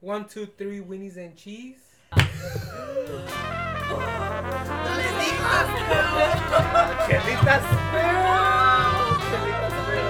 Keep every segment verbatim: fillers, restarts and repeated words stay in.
One, two, three, Winnie's and cheese. Chelita Spill. Chelita Spill.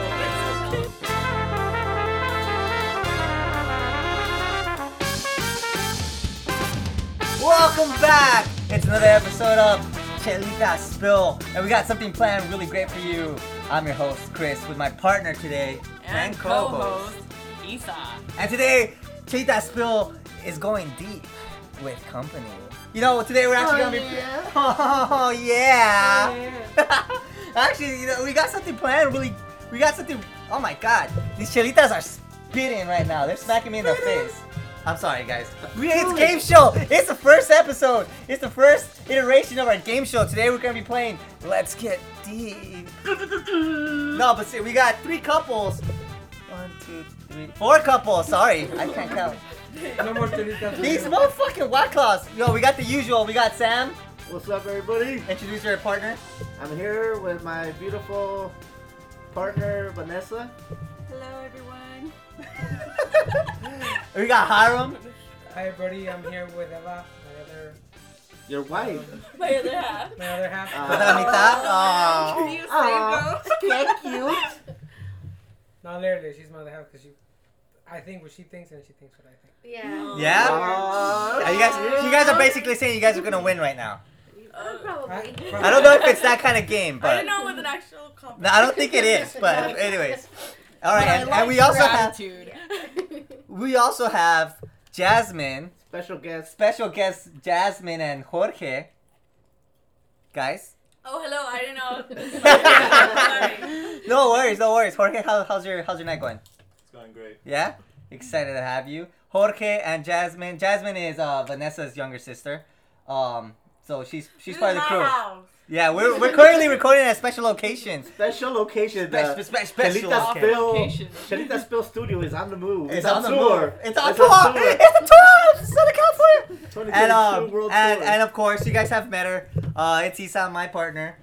Welcome back! It's another episode of Chelita Spill, and we got something planned really great for you. I'm your host, Chris, with my partner today, and, and co-host, Isa. And today, Chelita Spill is going deep with company. You know, today we're actually oh, going to be... Yeah. Oh, yeah! Oh, yeah. Actually, you know, we got something planned really... We got something... Oh my god, these Chelitas are spitting right now. They're smacking me in the face. I'm sorry, guys. We, it's game show. It's the first episode. It's the first iteration of our game show. Today we're gonna be playing Let's Get Deep. No, but see, we got three couples. One, two, three, four couples. Sorry, I can't count. No more Chelitas. These motherfucking White Claws. Yo, we got the usual. We got Sam. What's up, everybody? Introduce your partner. I'm here with my beautiful partner, Vanessa. Hello, everyone. We got Hiram. Hi, everybody. I'm here with Eva, my other... Your wife. My other half. My other half. Uh, oh. Can you say oh. Thank you. No, literally, she's my other half because she... I think what she thinks and she thinks what I think. Yeah. Yeah? Oh. Are you guys, you guys are basically saying you guys are going to win right now. Uh, probably. I don't know if it's that kind of game, but... I don't know what an actual competition. No, I don't think it is, but anyways... All right, and, like and we also gratitude. have we also have Jasmine, special guest, special guest Jasmine and Jorge. Guys. Oh, hello. I didn't know. Sorry. No worries, no worries. Jorge, how, how's your how's your night going? It's going great. Yeah, excited to have you, Jorge and Jasmine. Jasmine is uh, Vanessa's younger sister, um, so she's she's part of the crew. House. Yeah, we're we're currently recording at a special location. Special location. Spe- spe- special Chelita Spill. Location. Chelita Spill Studio is on the move. It's, it's on, on the tour. Move. It's on it's tour. On tour. It's on tour. It's Southern California. And um World and, and of course you guys have met her. Uh, it's Isa, my partner.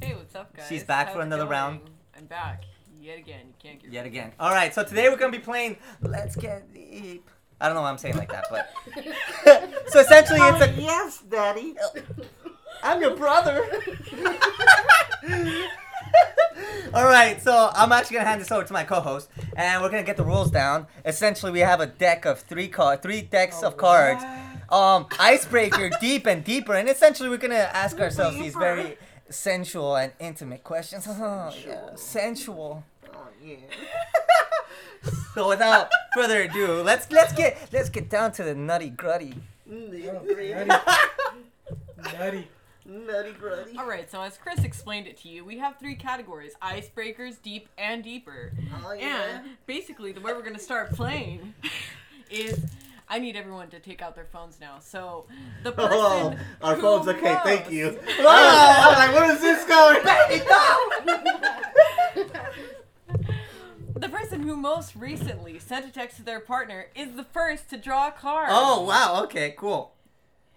Hey, what's up, guys? She's back How's for another going? round. I'm back yet again. You can't get yet me. again. All right, so today we're gonna be playing Let's Get Deep. I don't know why I'm saying like that, but so essentially it's a oh, yes, Daddy. I'm your brother. All right, so I'm actually going to hand this over to my co-host, and we're going to get the rules down. Essentially, we have a deck of three car- three decks oh, of cards. Um, icebreaker, deep and deeper, and essentially we're going to ask ourselves deeper. these very sensual and intimate questions. Oh, yeah. Sensual. Oh, yeah. So without further ado, let's let's get let's get down to the nutty grutty. Oh, nutty. Nutty. Nutty gruddy. Alright, so as Chris explained it to you, we have three categories. Icebreakers, deep, and deeper. Oh, yeah. And basically, the way we're going to start playing is... I need everyone to take out their phones now. So, the person oh, Our who phones, okay, knows, thank you. Oh, I was like, where is this going? No! The person who most recently sent a text to their partner is the first to draw a card. Oh, wow, okay, cool.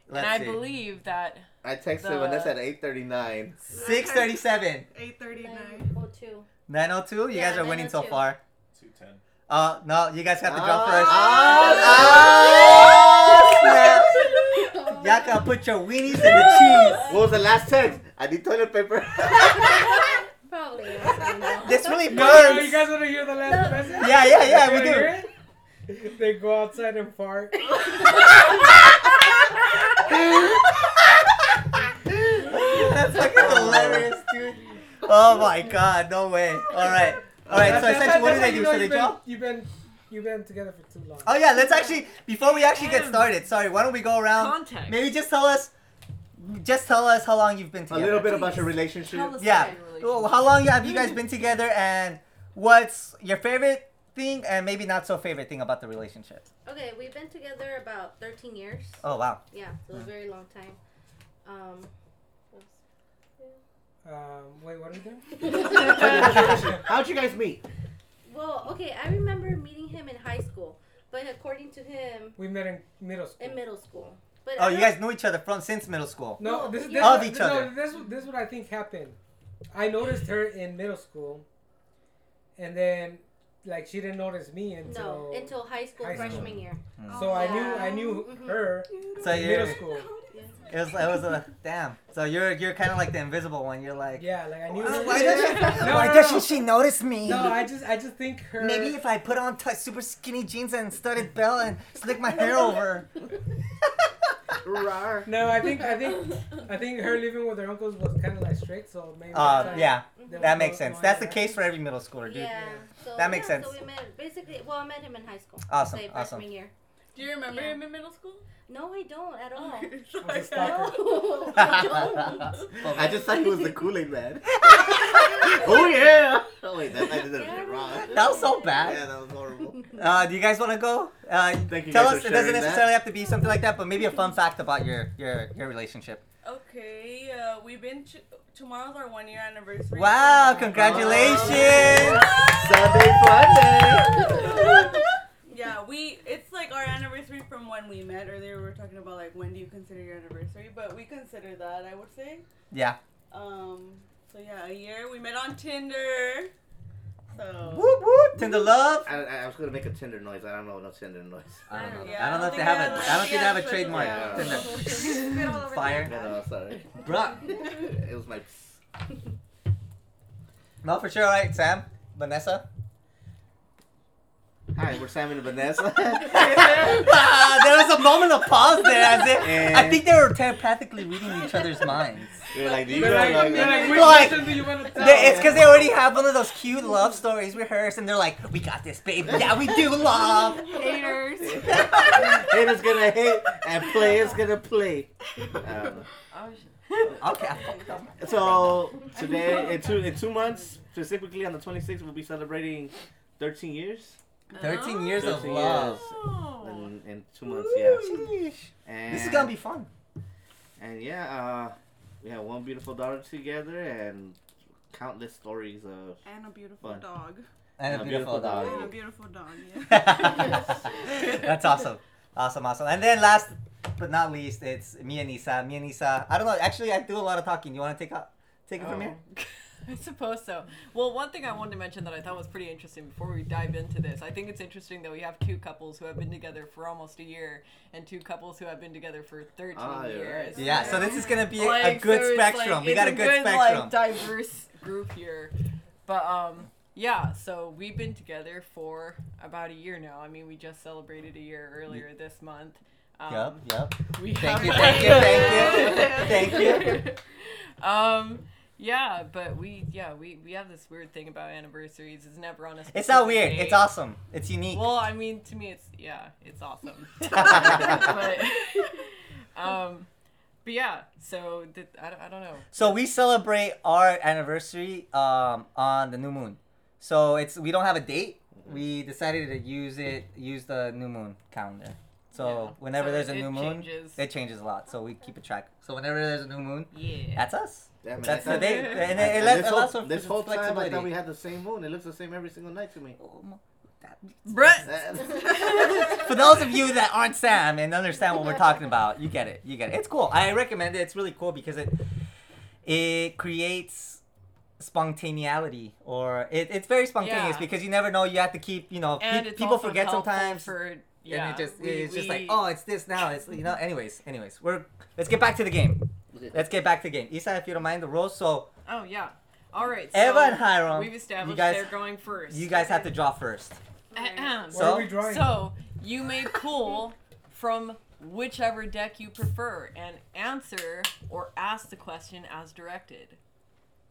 Let's and I see. believe that... I texted the... Vanessa at eight thirty-nine. six thirty-seven. eight thirty-nine. nine oh two. nine oh two? You yeah, guys are winning so far. two ten. Uh, no, you guys have to oh, draw first. Oh, oh, oh, oh, y'all gotta put your weenies in the cheese. What was the last text? I need toilet paper. Probably. This really burns. No, no, you guys want to hear the last message? Yeah, yeah, yeah, we do. Hear it? They go outside and fart. That's fucking hilarious, dude. Oh my god, no way. Alright. Alright, so essentially what did they do? So they draw? You've been you've been together for too long. Oh yeah, let's actually before we actually get started, sorry, why don't we go around Context. maybe just tell us just tell us how long you've been together. A little bit about your relationship. Yeah. How long have you guys been together and what's your favorite thing and maybe not so favorite thing about the relationship? Okay, we've been together about thirteen years. Oh wow. Yeah, so mm-hmm. a very long time. Um Um, wait, what are we doing? How'd you guys meet? Well, okay, I remember meeting him in high school, but according to him... We met in middle school. In middle school. But oh, you guys knew each other from since middle school? No, this, this, of this, each other. No, this, this is what I think happened. I noticed her in middle school, and then like she didn't notice me until no, until high school high freshman school. year. Mm. So oh, I yeah. knew I knew mm-hmm. her. So in middle school. It was it was a damn. So you're you're kind of like the invisible one. You're like yeah, like I knew. Oh, why doesn't no, why doesn't no. she notice me? No, I just I just think her. Maybe if I put on t- super skinny jeans and studded belt and slick my hair over. No, I think I think I think her living with her uncles was kind of like strict, so maybe. Uh, like, yeah, that makes sense. That's the case for every middle schooler, dude. Yeah, so, that makes yeah, sense. So we met basically. Well, I met him in high school. Awesome, say, awesome. Freshman year. Do you remember yeah. him in middle school? No, I don't at all. Oh, I, no, I don't. I just thought he was the Kool-Aid man. Oh yeah. Oh wait, that I did it yeah, wrong. That was so bad. Yeah, that was horrible. Uh, do you guys want to go? Uh, Thank you tell guys us. For it doesn't necessarily that. have to be something like that, but maybe a fun fact about your your your relationship. Okay, uh, we've been. Ch- Tomorrow's our one year anniversary. Wow! Congratulations. Oh. Sunday Monday. Yeah, we, it's like our anniversary from when we met. Earlier we were talking about like, when do you consider your anniversary? But we consider that, I would say. Yeah. Um. So yeah, a year. We met on Tinder. So. Whoop, whoop. Tinder love. I, I was going to make a Tinder noise. I don't know no Tinder noise. I don't know. Yeah, I don't know if they have a, like, I don't think they have a trademark. Yeah, Tinder. Fire. No, sorry. Bruh. It was my. No, for sure. All right, Sam. Vanessa. Hi, we're Sam and Vanessa. uh, there was a moment of pause there. As if, and I think they were telepathically reading each other's minds. They were like, do you know like, like, like, which like, person do you want to tell? They, it's because they already have one of those cute love stories rehearsed, and they're like, we got this, babe. Yeah, we do love. Haters. Haters gonna hate, and players gonna play. Um, okay. So, today, in two, in two months, specifically on the twenty-sixth, we'll be celebrating thirteen years. Thirteen years oh. of love in, in two months, yeah. And this is gonna be fun. And yeah, uh, we have one beautiful daughter together, and countless stories of and a beautiful fun. dog. And, and a beautiful, beautiful dog. And a beautiful dog. Yeah. That's awesome, awesome, awesome. And then last but not least, it's me and Isa. Me and Isa. I don't know. Actually, I do a lot of talking. You want to take out, take it oh. from here? I suppose so. Well, one thing I wanted to mention that I thought was pretty interesting before we dive into this, I think it's interesting that we have two couples who have been together for almost a year and two couples who have been together for thirteen oh, yeah. years. Yeah, so this is going to be like, a good so spectrum. Like, we got a good, good spectrum. It's a like, diverse group here. But, um, yeah, so we've been together for about a year now. I mean, we just celebrated a year earlier this month. Um, yep, yep. We thank, you, thank you, thank you, thank you. Thank you. Um... Yeah, but we yeah we, we have this weird thing about anniversaries. It's never on a specific It's not weird. Date. It's awesome. It's unique. Well, I mean, to me, it's yeah, it's awesome. but, um, but yeah, so th- I I don't know. So we celebrate our anniversary um on the new moon. So it's we don't have a date. We decided to use it use the new moon calendar. So yeah. whenever so there's a new moon, changes. it changes a lot. So we keep a track. So whenever there's a new moon, yeah. that's us. Yeah, I mean, that's the day. And, and, and it this whole, this whole time I thought we had the same moon. It looks the same every single night to me. Oh, that, Brett. For those of you that aren't Sam and understand what we're talking about, you get it. You get it. It's cool. I recommend it. It's really cool because it it creates spontaneity or it, it's very spontaneous yeah. because you never know. You have to keep, you know, and pe- people forget sometimes. For, yeah, and it just we, it's we, just like, oh, it's this now. It's you know. Anyways, anyways, we're let's get back to the game. Let's get back to the game. Isa, if you don't mind the rules, so... Oh, yeah. All right, so... Eva and Hiram... We've established guys, they're going first. You guys have to draw first. Right. So, are we drawing? So, you may pull from whichever deck you prefer and answer or ask the question as directed.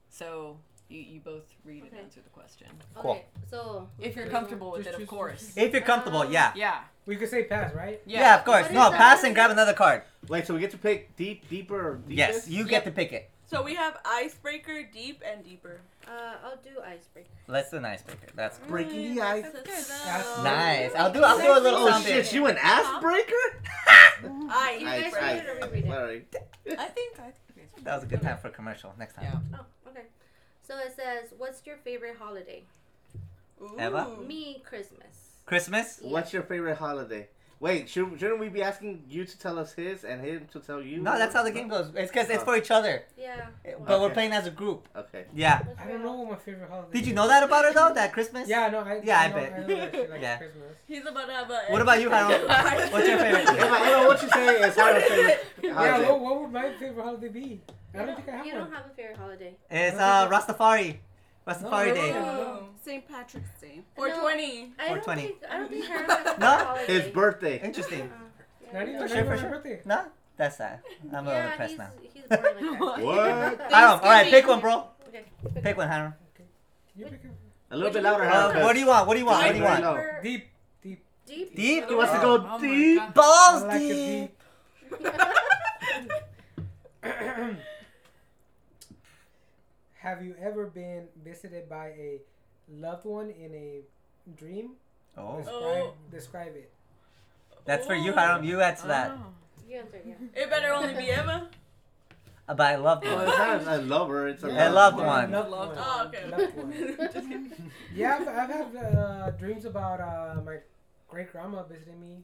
So, you, you both read okay. and answer the question. Cool. Okay, so... If you're comfortable with just, it, just, of course. If you're comfortable, um, yeah. Yeah. We could say pass, right? Yeah, yeah of course. No, pass and grab another card. Wait, so we get to pick deep, deeper, or deepest? Yes, you get to pick it. So we have icebreaker, deep, and deeper. Uh, I'll do icebreaker. Let's do an icebreaker. That's mm, breaking the ice. That's, that's nice. I'll do. I'll do a little. Oh something. Shit! You an icebreaker? I. You guys read it or reread it? Sorry. I think I. Think that was a good time for a commercial. Next time. Yeah. Oh, okay. So it says, "What's your favorite holiday?" Ooh. Eva. Me, Christmas. Christmas? Yeah. What's your favorite holiday? Wait, should, shouldn't we be asking you to tell us his and him to tell you? No, that's how the game goes. It's because it's oh. for each other. Yeah. But okay. we're playing as a group. Okay. Yeah. I don't know what my favorite holiday is. Did you know that about her, though? That Christmas? Yeah, no, I Yeah, I, I know, bet. I know that she likes yeah. Christmas. He's about to have a... What about you, Harold? What's your favorite? Eva, what you say is Harold's favorite holiday. Yeah, what, what would my favorite holiday be? I don't, don't think I have you one. You don't have a favorite holiday. It's uh, Rastafari. Rastafari no, Day. No. Saint Patrick's Day. four twenty No, I don't think I don't think Hiram has a holiday. His birthday. Interesting. Uh, yeah, not even his birthday. No? That's that. I'm yeah, a little depressed now. He's born like that. What? Hiram, all right, pick one, bro. Okay. Pick, pick one, Hiram. Okay. You pick one. A little bit louder, Hiram. Uh, what do you want? What do you want? What do you want? Deep. Deep. Deep. Deep? deep? Oh. He wants to go oh deep. Balls like deep. deep. Have you ever been visited by a loved one in a dream? Oh. Describe, oh. describe it. That's oh. for you, Hiram. You answer that. Oh. You answer, yeah. It better only be Eva. uh, by a loved one. Well, it's not a lover. It's a yeah. loved one. Loved one. Oh, okay. Loved one. Just kidding. Yeah, I've, I've had uh, dreams about uh, my great-grandma visiting me.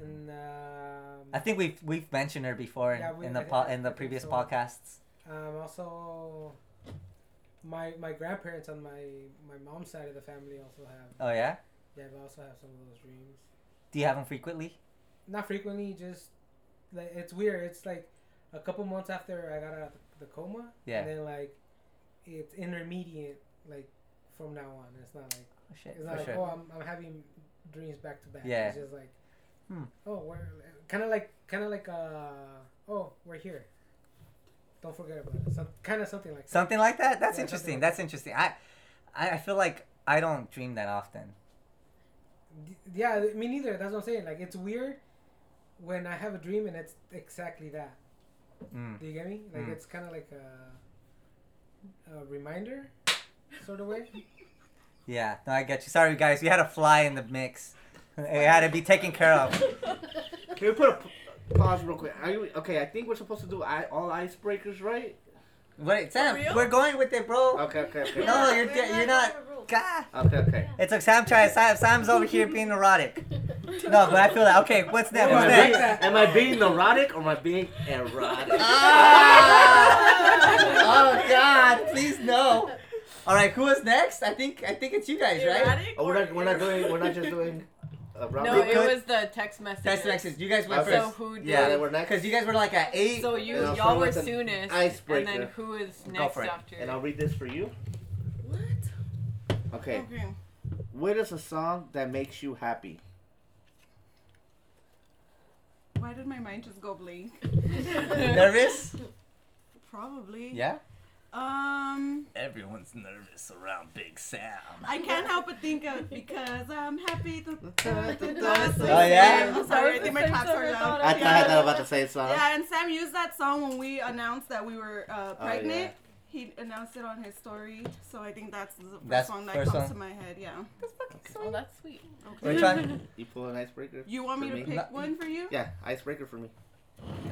And, um, I think we've, we've mentioned her before in, yeah, we, in the, po- in the previous so. podcasts. Um, also... My my grandparents on my, my mom's side of the family also have. Oh, yeah? Yeah, they also have some of those dreams. Do you have them frequently? Not frequently, just... like it's weird. It's like a couple months after I got out of the coma. Yeah. And then, like, it's intermediate, like, from now on. It's not like... Oh, shit. It's not For like, sure. oh, I'm, I'm having dreams back to back. Yeah. It's just like, hmm. oh, we're... Kind of like, kind of like, uh... oh, we're here. Don't forget about it. Some, kind of something like that. Something like that? That's yeah, interesting. Like That's that. interesting. I, I feel like I don't dream that often. D- yeah, me neither. That's what I'm saying. Like, it's weird when I have a dream and it's exactly that. Mm. Do you get me? Like, mm. it's kind of like a, a reminder sort of way. Yeah. No, I get you. Sorry, guys. We had a fly in the mix. It had to be taken care of. Can we put a... Pause real quick. Are you, okay, I think we're supposed to do eye, all icebreakers, right? Wait, Sam, we're going with it, bro. Okay, okay, okay. No, you're we're you're not. God. Okay, okay. It's like Sam tries. Sam, Sam's over here being neurotic. No, but I feel that. Like, okay, what's next? What's next? Am I being neurotic or am I being erotic? Ah! Oh God, please no. All right, who is next? I think I think it's you guys, erotic right? Oh, we're not we're not doing we're not just doing. Uh, no, it was the text message. Text messages. You guys went okay. first. So who did? Yeah, they were next. Because you guys were like at eight. So you, y'all you were soonest. Icebreaker. And then who is next after? And I'll read this for you. What? Okay. Okay. What is a song that makes you happy? Why did my mind just go blank? Nervous? Probably. Yeah? Um. Everyone's nervous around Big Sam. I can't help but think of because I'm happy. To, to, to, to oh yeah. I'm sorry, I think my claps are loud. I thought I was about to say song. Yeah, and Sam used that song when we announced that we were uh, pregnant. Oh, yeah. He announced it on his story, so I think that's the first that's song that first comes song? to my head. Yeah. That's fucking sweet. Oh, that's sweet. Okay. Which one? You pull an icebreaker. You want me to me? pick no. one for you? Yeah, icebreaker for me.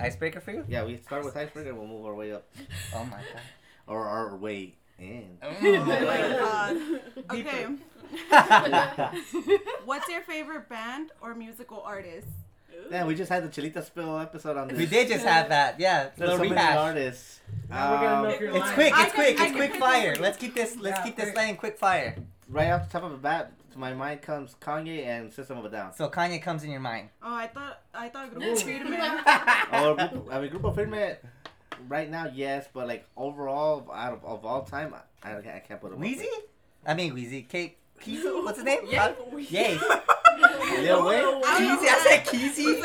Icebreaker for you? Yeah, we start with icebreaker. We'll move our way up. Oh my God. Or our way in. Oh my God. Okay. What's your favorite band or musical artist? Yeah, we just had the Chelita Spill episode on this. We did just have that. Yeah, little so rehash. Artists. Um, it's quick. It's quick. It's quick, it's quick fire. Let's keep this. Let's yeah, keep this laying quick fire. Right off the top of the bat, to my mind comes Kanye and System of a Down. So Kanye comes in your mind. Oh, I thought I thought Grupo Firme. Oh, I mean Grupo Firme. Right now, yes, but like overall, out of, of all time, I, I, I can't put him. Weezy? I mean, Weezy. K- Keezy? What's his name? Yeah. Yay. Lil Wayne? Keezy? I said Keezy?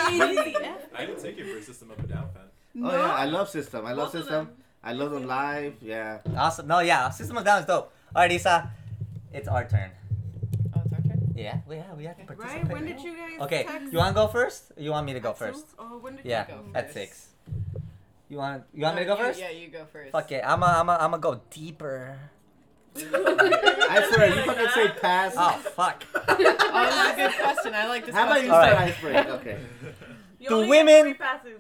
I would take it for a System of a Down fan. No. Oh, yeah. I love System. I love Both System. I love them live. Yeah. Awesome. No, yeah. System of a Down is dope. All right, Isa. It's our turn. Oh, it's our turn? Yeah. We have, we have to participate. Right? When did you guys Okay. Text? You want to go first? Or you want me to go at first? Two? Oh, when did yeah, you go first? Yeah, at six. You want you want no, me to go you, first? Yeah, you go first. Fuck it, I'm a, I'm a, I'm a go deeper. I swear, you fucking say pass. Oh fuck. Oh, that's a good question. I like this. How question. about you start ice break? Okay. Do women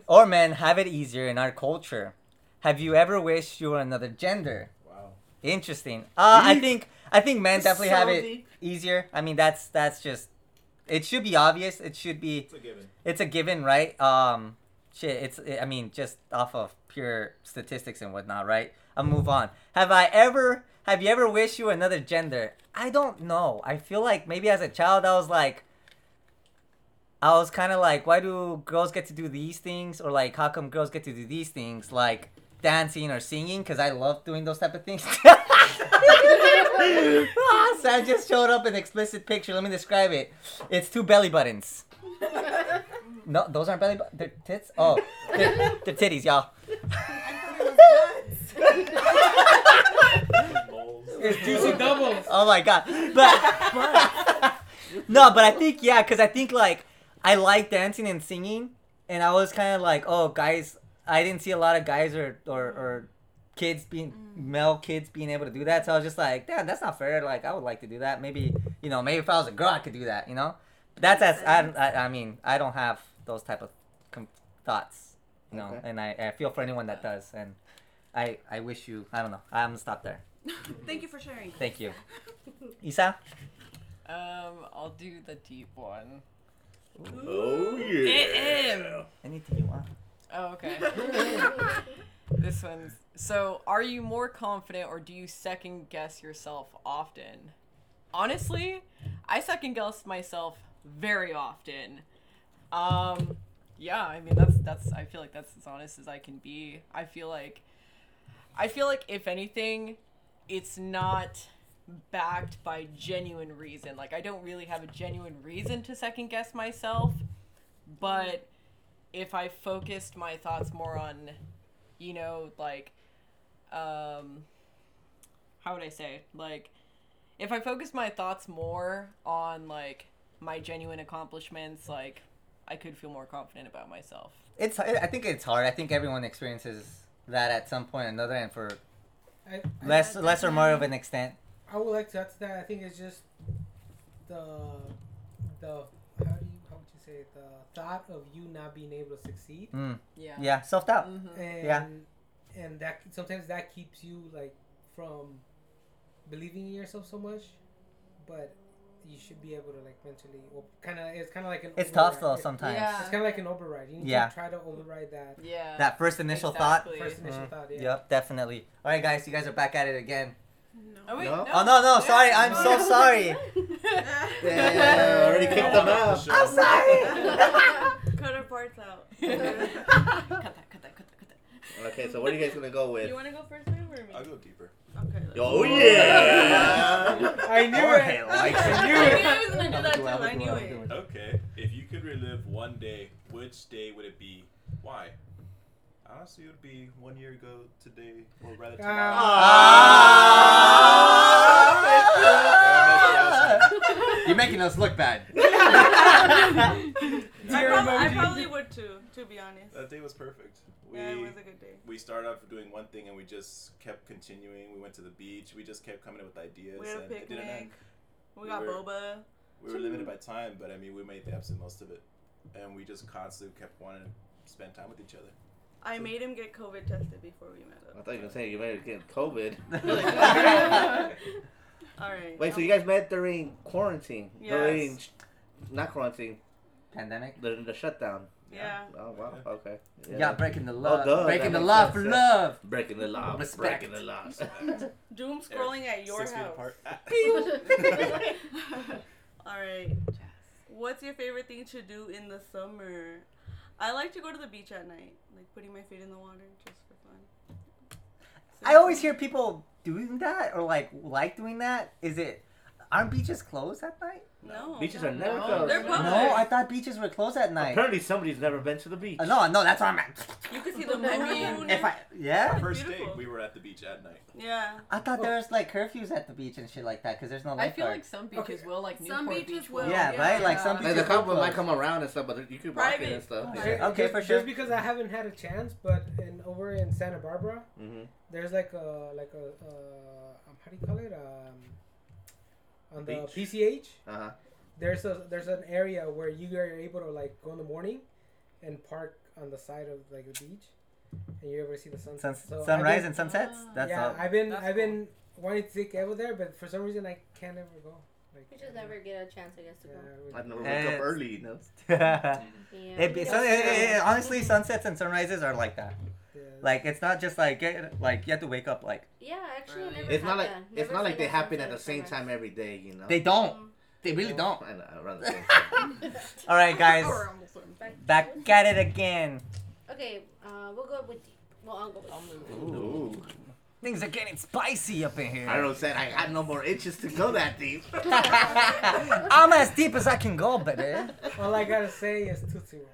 or men have it easier in our culture? Have you ever wished you were another gender? Wow. Interesting. Uh, I think I think men it's definitely so have it deep. easier. I mean, that's that's just It should be obvious. It should be. It's a given. It's a given, right? Um, shit. It's. It, I mean, just off of pure statistics and whatnot, right? I'll move on. Have I ever? Have you ever wished you were another gender? I don't know. I feel like maybe as a child, I was like. I was kind of like, why do girls get to do these things, or like, how come girls get to do these things, like dancing or singing? Because I love doing those type of things. Ah, Sam just showed up an explicit picture. Let me describe it. It's two belly buttons. No, those aren't belly buttons. They're tits? Oh, they're, they're titties, y'all. It's juicy doubles. Oh my god. But no, but I think, yeah, because I think, like, I like dancing and singing, and I was kind of like, oh, guys, I didn't see a lot of guys or, or, or kids being, male kids being able to do that, so I was just like, damn, that's not fair, like, I would like to do that, maybe, you know, maybe if I was a girl, I could do that, you know, but that's, as I, I, I mean, I don't have those type of com- thoughts, you know, okay. And I, I feel for anyone that does, and I, I wish you, I don't know, I'm gonna stop there. Thank you for sharing. Thank you. Isa? Um, I'll do the deep one. Ooh. Oh, yeah. Anything you want. Oh, okay. This one's... So, are you more confident or do you second-guess yourself often? Honestly, I second-guess myself very often. Um, yeah, I mean, that's... that's. I feel like that's as honest as I can be. I feel like... I feel like, if anything, it's not... backed by genuine reason. Like, I don't really have a genuine reason to second guess myself, but if I focused my thoughts more on, you know, like, um, how would I say? Like, if I focused my thoughts more on, like, my genuine accomplishments, like, I could feel more confident about myself. It's, I think it's hard. I think everyone experiences that at some point or another, and for I, I, less, I, I, less or more of an extent. I would like to add to that. I think it's just the the how do you how would you say it? The thought of you not being able to succeed. Mm. Yeah. Yeah. Self doubt. Mm-hmm. And, yeah. And that sometimes that keeps you like from believing in yourself so much, but you should be able to like mentally well, kind of it's kind of like an it's override. Tough though sometimes. Yeah. It's kind of like an override. You need yeah. to try to override that. Yeah. That first initial exactly. thought. First initial mm. thought. Yeah. Yep. Definitely. All right, guys. You guys are back at it again. No. Oh, wait, no? no. Oh no no! Sorry, I'm so sorry. Damn, I already kicked them out. I'm sorry. Cut our parts out. cut that! Cut that! Cut that! Cut that! Okay, so what are you guys gonna go with? You wanna go first, man, or me? I'll go deeper. Okay. Oh yeah! I knew Jorge it. Likes it. I knew it. I was gonna do that too. I knew it. Okay, if you could relive one day, which day would it be? Why? Honestly, it would be one year ago today, or rather tomorrow. Ah. Ah. You're making us look bad. I, prob- I probably would too, to be honest. That day was perfect. We, yeah, it was a good day. We started off doing one thing, and we just kept continuing. We went to the beach. We just kept coming up with ideas. We had a and picnic. It didn't end. We, we got were, boba. We were limited by time, but I mean, we made the absolute most of it. And we just constantly kept wanting to spend time with each other. I made him get COVID tested before we met up. I thought you were saying you made him get COVID. All right. Wait, so you guys met during quarantine? Yes. During, not quarantine. Pandemic? The, the shutdown. Yeah. Oh, wow. Okay. Yeah, yeah breaking the law. Oh, breaking the law for love. Breaking the law. Respect. Breaking the law. Doom scrolling yeah. at your Six house. All right. What's your favorite thing to do in the summer? I like to go to the beach at night, like putting my feet in the water just for fun. So I always hear people doing that or like like doing that. Is it, aren't beaches closed at night? No. Beaches are never no. closed. They're public. No, I thought beaches were closed at night. Apparently somebody's never been to the beach. Uh, no, no, that's what I'm at. You could see the moon. I mean, if I, yeah? Our first date, we were at the beach at night. Yeah. I thought well, there was like curfews at the beach and shit like that because there's no lifeguard. I feel like some beaches okay. will, like Newport some beaches beach will. Yeah, yeah, right? Like yeah. some beaches like the couple might come around and stuff, but you could walk in and stuff. Oh, yeah. Okay, just, for sure. Just because I haven't had a chance, but in, over in Santa Barbara, mm-hmm. there's like a, like a, uh, how do you call it? Um... On the beach. P C H, uh-huh. there's a there's an area where you are able to like go in the morning, and park on the side of like the beach, and you ever see the sunset, Suns- so sunrise been, and sunsets. Uh, that's yeah, all. I've been that's I've cool. been wanting to take Eva there, but for some reason I can't ever go. Like, we just uh, never get a chance, I guess, to go. Yeah, I've never wake up early, you know? Yeah. It, sun, it, it, honestly, sunsets and sunrises are like that. Yeah. Like, it's not just like, get, like, you have to wake up, like. Yeah, actually, I never it's not like never It's not like they happen at the same sunrise. time every day, you know? They don't. Um, They really don't. I know, I'd rather say all right, guys. Back at it again. Okay, uh, we'll go with deep. Well, I'll go with Ooh. Deep. Ooh. Things are getting spicy up in here. I don't know, Sam. I got no more inches to go that deep. I'm as deep as I can go, baby. All I gotta say is Tootsie Roll.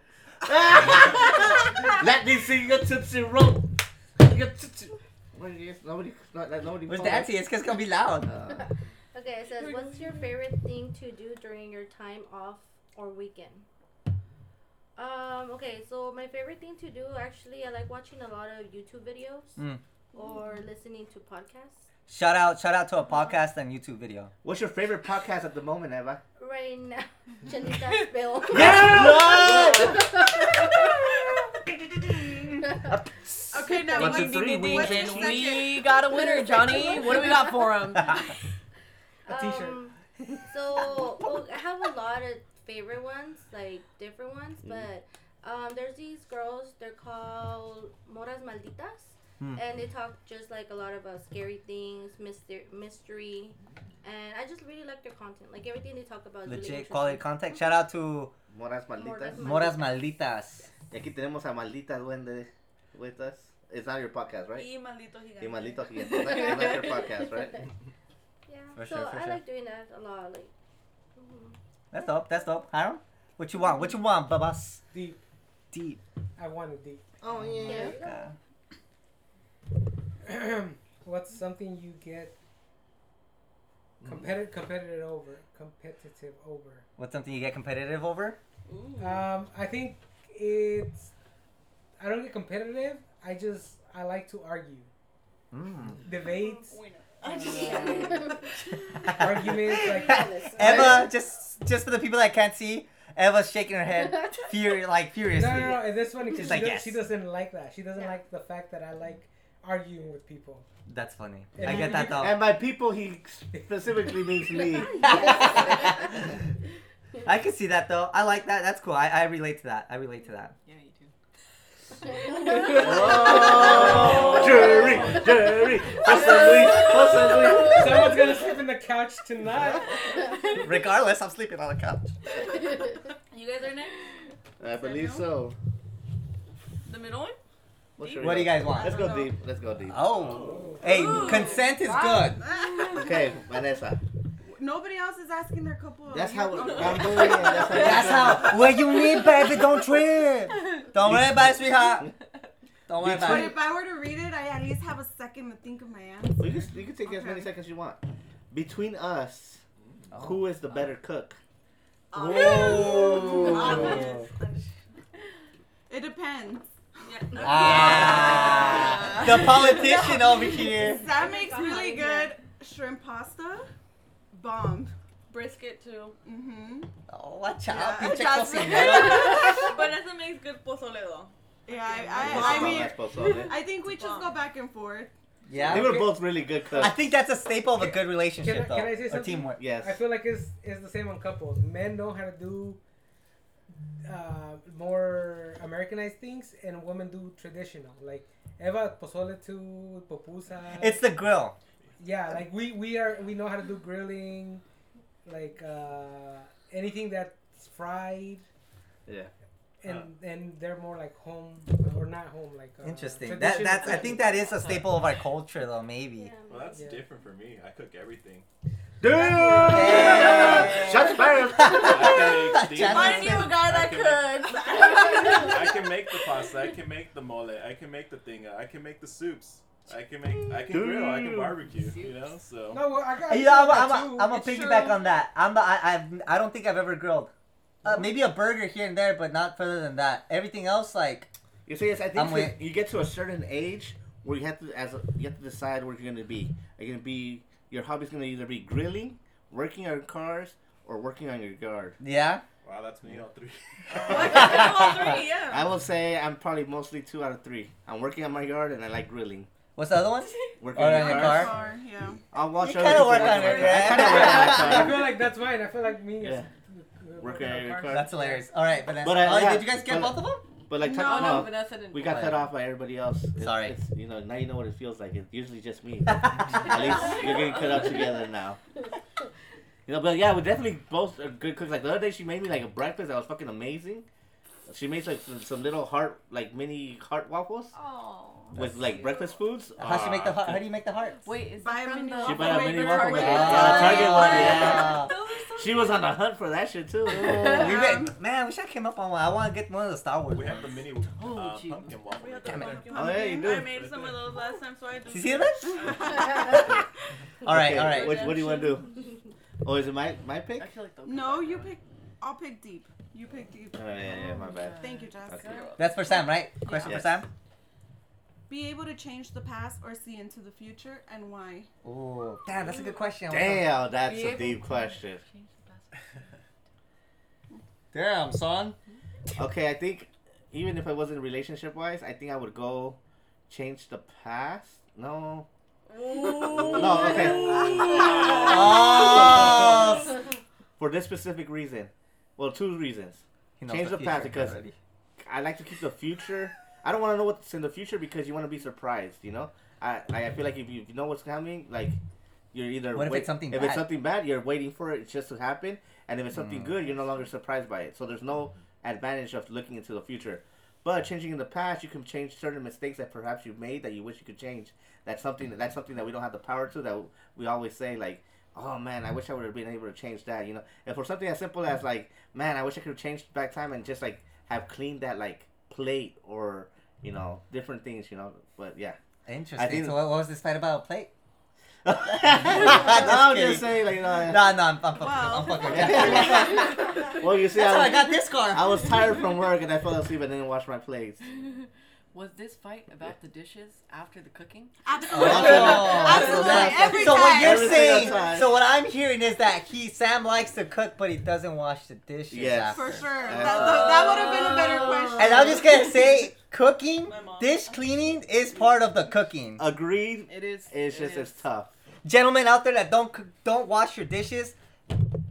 Let me see your Tootsie Roll. Your Tootsie Roll. Nobody, nobody. Where's that? It's because it's gonna be loud. Uh, Okay, it says, what's your favorite thing to do during your time off or weekend? Um, okay, so my favorite thing to do, actually, I like watching a lot of YouTube videos mm. or listening to podcasts. Shout out, shout out to a podcast and YouTube video. What's your favorite podcast at the moment, Eva? Right now, Chelita Spill. Yeah! Okay, now what's what's three weeks and we got a winner, Johnny. What do we got for him? A t-shirt. Um, so well, I have a lot of favorite ones, like different ones, mm. but um, there's these girls. They're called Moras Malditas, mm. and they talk just like a lot about scary things, myster- mystery, and I just really like their content. Like everything they talk about. Legit really quality content. Shout out to Moras Malditas. Moras Malditas. Y aquí tenemos a Maldita Duende with us. It's not your podcast, right? Y Maldito Gigante. Y Maldito Gigante. That's not your podcast, right? Yeah. So sure, I sure. like doing that a lot. Like, mm-hmm. That's dope. That's dope. Hiram, what you want? What you want, Babas? Deep, deep. I want it deep. Oh yeah. yeah. What's something you get competitive, competitive over, competitive over? What's something you get competitive over? Ooh. Um, I think it's. I don't get competitive. I just I like to argue, mm. debates. Yeah. Arguments like Eva, just just for the people that can't see, Eva's shaking her head, furious, like furiously. No, no, no, that's funny because she, like, does, yes. she doesn't like that. She doesn't yeah. like the fact that I like arguing with people. That's funny. And I get that thought. And by people, he specifically means me. I can see that though. I like that. That's cool. I, I relate to that. I relate to that. Yeah. Oh, Jerry, Jerry, possibly, possibly. Someone's gonna sleep in the couch tonight. Regardless, I'm sleeping on the couch. You guys are next? I believe so. The middle one? What do you guys want? Let's go deep. Let's go deep. Oh. Hey, Ooh. consent is wow. good. Okay, Vanessa. Nobody else is asking their couple. That's how I'm doing it. That's how. That's how what you mean, baby? Don't trip. Don't worry about it, sweetheart. Don't worry about it. But if I were to read it, I at least have a second to think of my answer. Well, you, can, you can take okay. as many seconds as you want. Between us, oh. who is the better cook? Oh. Whoa. It depends. Yeah. Ah, yeah. The politician over here. Sam makes really good shrimp pasta. Bomb. Brisket, too. Mm-hmm. Oh, watch out. Yeah. Vanessa makes good pozole, though. Yeah, I, I, I mean, I think we just go back and forth. Yeah. They were both really good cooks. I think that's a staple of a good relationship, can I, though. Can I say something? Or teamwork. Yes. I feel like it's, it's the same on couples. Men know how to do uh, more Americanized things, and women do traditional. Like, Eva, pozole, too, pupusa. It's the grill. Yeah, like we, we are we know how to do grilling, like uh, anything that's fried. Yeah. And uh, and they're more like home or not home like. Uh, interesting. That that's I think that is a staple of our culture though maybe. Yeah. Well, that's yeah. different for me. I cook everything. Dude! Yeah. Shots fired! I knew a guy that could. I can make the pasta. I can make the mole. I can make the thinga. I can make the soups. I can make, I can Dude. grill, I can barbecue, you know. So no, well, I got. Yeah, I'm, I'm, I'm, I'm a piggyback true. on that. I'm the, I, I've, I don't think I've ever grilled. Uh, maybe a burger here and there, but not further than that. Everything else, like you see, yes, I think with, you get to a certain age where you have to, as a, you have to decide where you're gonna be. You're gonna be your hobby's gonna either be grilling, working on cars, or working on your yard. Yeah. Wow, that's me all three. All three, yeah. I will say I'm probably mostly two out of three. I'm working on my yard and I like grilling. What's the other one? Work on your car? car yeah. I'll watch you kind of work on your car. I kind of work on my car. I feel like that's mine. I feel like me yeah. is... Working on your car. That's hilarious. All right, but, but uh, oh, yeah, did you guys get both of them? But like, no, no, off, Vanessa didn't. We got cut off by everybody else. It's, Sorry. It's, you know, now you know what it feels like. It's usually just me. At least you're getting cut off together now. You know, but yeah, we're definitely both are good cooks. Like the other day, she made me like a breakfast that was fucking amazing. She made like some, some little heart, like mini heart waffles. Oh. With like cute. breakfast foods. How she uh, make the heart? How do you make the hearts? Wait, is buy a mini waffle? She bought a mini waffle with the Target one. Yeah. She was on the hunt for that shit too. Man, I wish I came up on one. I want to get one of the Star Wars. We ones. have the mini uh, pumpkin waffle. Damn it! Oh yeah, you do. I made some of those last time, so I do. You see that? All right, okay, all right. What, what do you want to do? Oh, is it my my pick? I feel like the no, you pick. I'll pick deep. You pick deep. Oh yeah, yeah, my bad. Thank you, Jessica. That's for Sam, right? Question for Sam. Be able to change the past or see into the future, and why? Oh, damn, that's a good question. Damn, that's a deep question. Damn, son. Okay, I think even if I wasn't relationship-wise, I think I would go change the past. No. No, okay. Oh. For this specific reason. Well, two reasons. Change the past because I like to keep the future... I don't want to know what's in the future because you want to be surprised, you know? I like, I feel like if you, if you know what's coming, like, you're either... What if wait, it's something if bad? If it's something bad, you're waiting for it just to happen. And if it's something mm. good, you're no longer surprised by it. So there's no advantage of looking into the future. But changing in the past, you can change certain mistakes that perhaps you've made that you wish you could change. That's something, that's something that we don't have the power to, that we always say, like, oh, man, I wish I would have been able to change that, you know? And for something as simple as, like, man, I wish I could have changed back time and just, like, have cleaned that, like, plate or... You know, different things, you know, but yeah. Interesting. So what was this fight about? Plate? I'm just, just saying, like, no, no, no I'm, I'm fucking wow. I'm fucking Well, you see, that's I, was, how I got this car. I was tired from work and I fell asleep and didn't wash my plates. Was this fight about the dishes after the cooking? Absolutely. Oh, Absolutely. Absolutely. Every so time. what you're Every saying, so what I'm hearing is that he Sam likes to cook, but he doesn't wash the dishes. Yes, after. for sure. Uh, that that would have been a better question. And I'm just gonna say, cooking, dish cleaning is part of the cooking. Agreed. It is. It's it just is. it's tough. Gentlemen out there that don't don't wash your dishes,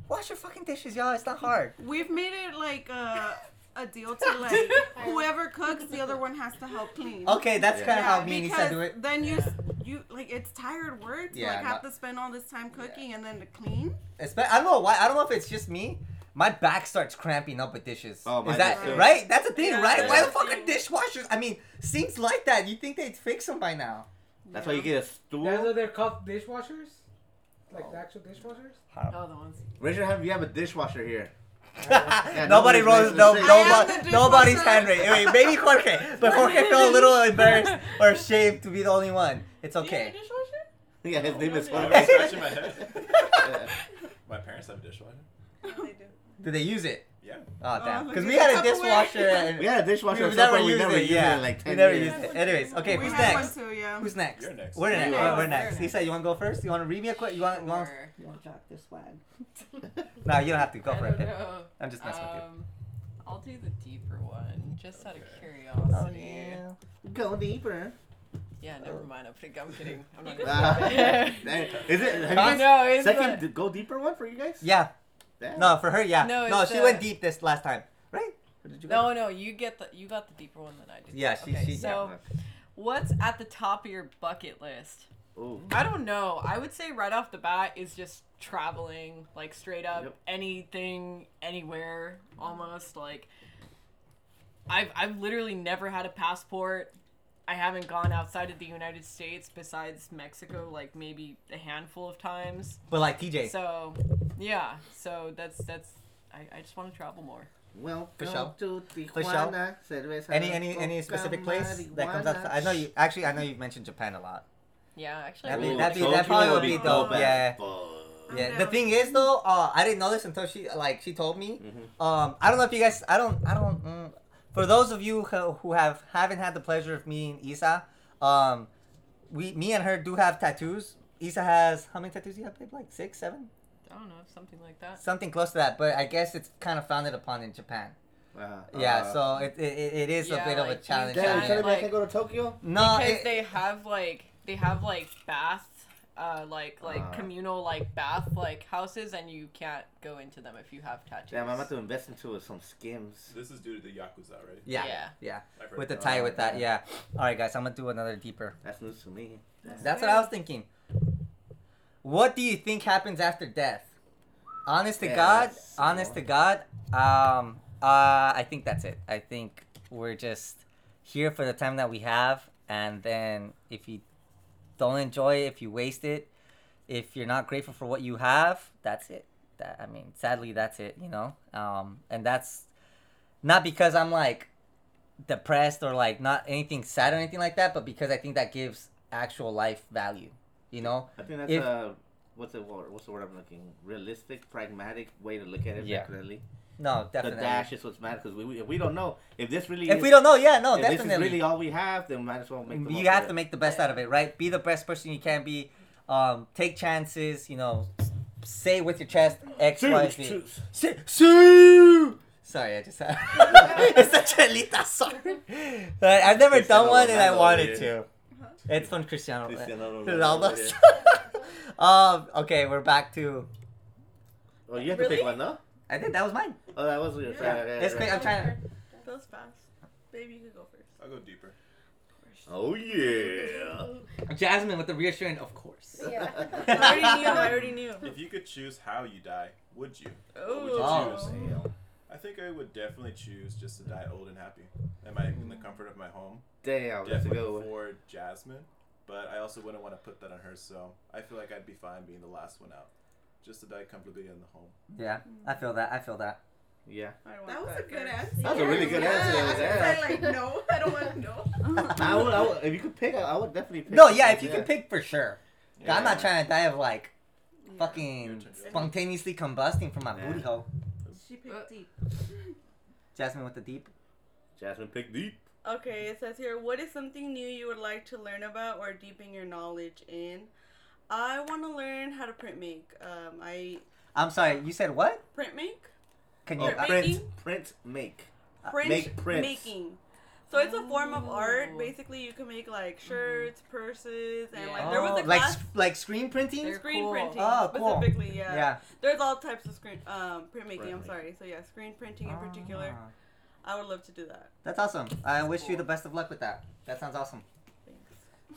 wash your fucking dishes, y'all. It's not hard. We've made it like. Uh, a deal to like whoever cooks, the other one has to help clean. Okay, that's yeah. kind of yeah, how me and Isa do it. Then you, you like it's tired work to yeah, like have not, to spend all this time cooking yeah. and then to clean. It's, I don't know why. I don't know if it's just me. My back starts cramping up with dishes. Oh my Is that God. right? That's the thing, yeah, right? Yeah. Why the fuck are dishwashers? I mean, sinks like that. You think they'd fix them by now? Yeah. That's why you get a stool. That's what they're called, dishwashers. Like oh. the actual dishwashers. Oh, the ones. Raise your hand if you have a dishwasher here. yeah, Nobody rolls, no, no, nobody's hand raised. Anyway, maybe Jorge, but Jorge felt a little embarrassed or ashamed to be the only one. It's okay. Do you have a dishwasher? Yeah, his name is Jorge. I was scratching my head. yeah. My parents have a dishwasher. Yeah, they do. Do they use it? Yeah. Oh damn. Because we had a dishwasher. And we had a dishwasher. We never used it. Yeah. We never used it. Anyways, okay. Who's next? Too, yeah. Who's next? You're next. We're next. You're next. We're next. Isa, you want to go first? You want to read me a quick? You want? You want to drop this swag? No, you don't have to go for it. I'm just messing um, with you. I'll do the deeper one, just okay. out of curiosity. Oh, yeah. Go deeper. Yeah, never mind. I'm kidding. I'm kidding. I'm not gonna. Is it? I know. It's second go deeper one for you guys. Yeah. Damn. No, for her, yeah. No, no she a... went deep this last time, right? Did you no, go? no, you get the you got the deeper one than I did. Yeah, she. Okay, she so, yeah. What's at the top of your bucket list? Ooh. I don't know. I would say right off the bat is just traveling, like straight up, yep. anything, anywhere, almost. Like, I've I've literally never had a passport. I haven't gone outside of the United States besides Mexico, like maybe a handful of times. But like T J. So, yeah. So that's that's. I, I just want to travel more. Well, go to Tijuana. Any any any specific place that comes up? I know you actually. I know you've mentioned Japan a lot. Yeah, actually. I mean, that that probably would be dope. Yeah. Yeah. The thing is though, uh, I didn't know this until she like she told me. Mm-hmm. Um, I don't know if you guys. I don't. I don't. Mm, For those of you who have haven't had the pleasure of meeting Isa, um, we me and her do have tattoos. Isa has how many tattoos do you have, babe? Like six, seven? I don't know, something like that. Something close to that, but I guess it's kind of founded upon in Japan. Wow. Yeah, uh, so it it, it is yeah, a bit like, of a challenge. Damn, you telling me I can go to Tokyo? No, because it, they have like they have like bath, uh, like like uh, communal like bath like houses, and you can't go into them if you have tattoos. Damn, I'm about to invest into some skims. This is due to the Yakuza, right? Yeah, yeah, yeah. With the tie, oh, with that, yeah. yeah. All right, guys, I'm gonna do another deeper. That's news to me. That's, That's what I was thinking. What do you think happens after death? Honest to yes. God, honest to God, um, uh, I think that's it. I think we're just here for the time that we have, and then if you don't enjoy it, if you waste it, if you're not grateful for what you have, that's it. That, I mean, sadly, that's it, you know? Um, and that's not because I'm, like, depressed or, like, not anything sad or anything like that, but because I think that gives actual life value, you know? I think that's if, a... What's the word? What's the word I'm looking? Realistic, pragmatic way to look at it. Yeah. Definitely. No, definitely. The dash is what's matter because we, we if we don't know if this really if is, we don't know, yeah, no, if definitely. This is really all we have, then we might as well make. The you have to make the best out of it, right? Be the best person you can be. Um, take chances. You know, say with your chest X, Y, Z. Sorry, I just had it's the Chelita song. But I've never Cristiano done one, Ronaldo, and I wanted yeah. to. It's from Cristiano Ronaldo. Um, okay, we're back to... Well, you have really? to pick one, no? I think that was mine. Oh, that was yours. Yeah. Right, right, right, right. I'm trying to... That was fast. Baby, you can go first. I'll go deeper. Oh, yeah. Jasmine with the reassuring, of course. Yeah. I already knew. I already knew. If you could choose how you die, would you? What would you choose? Oh. I think I would definitely choose just to die old and happy. Am I in the comfort of my home? Damn. Definitely for Jasmine. But I also wouldn't want to put that on her, so I feel like I'd be fine being the last one out. Just to die comfortably in the home. Yeah, I feel that. I feel that. Yeah. That was that a good answer. That was a really good yeah. answer. Yeah. I like, no, I don't want to know. I would, I would, if you could pick, I would definitely pick. No, yeah, if you yeah. could pick, for sure. Yeah. I'm not trying to die of, like, yeah. fucking spontaneously combusting from my yeah. booty hole. She picked deep. Jasmine with the deep. Jasmine picked deep. Okay, it says here, what is something new you would like to learn about or deepen your knowledge in? I want to learn how to print make. Um, I. I'm sorry, you said what? Print make. Can you oh, print? Print make. Print make print. Making. So it's a form of art. Basically, you can make like shirts, purses, and like there was a class like like screen printing. They're screen cool. printing oh, specifically, cool. yeah. yeah. There's all types of screen um printmaking. Print I'm sorry. So yeah, screen printing in particular. Ah. I would love to do that. That's awesome. I That's wish cool. you the best of luck with that. That sounds awesome. Thanks.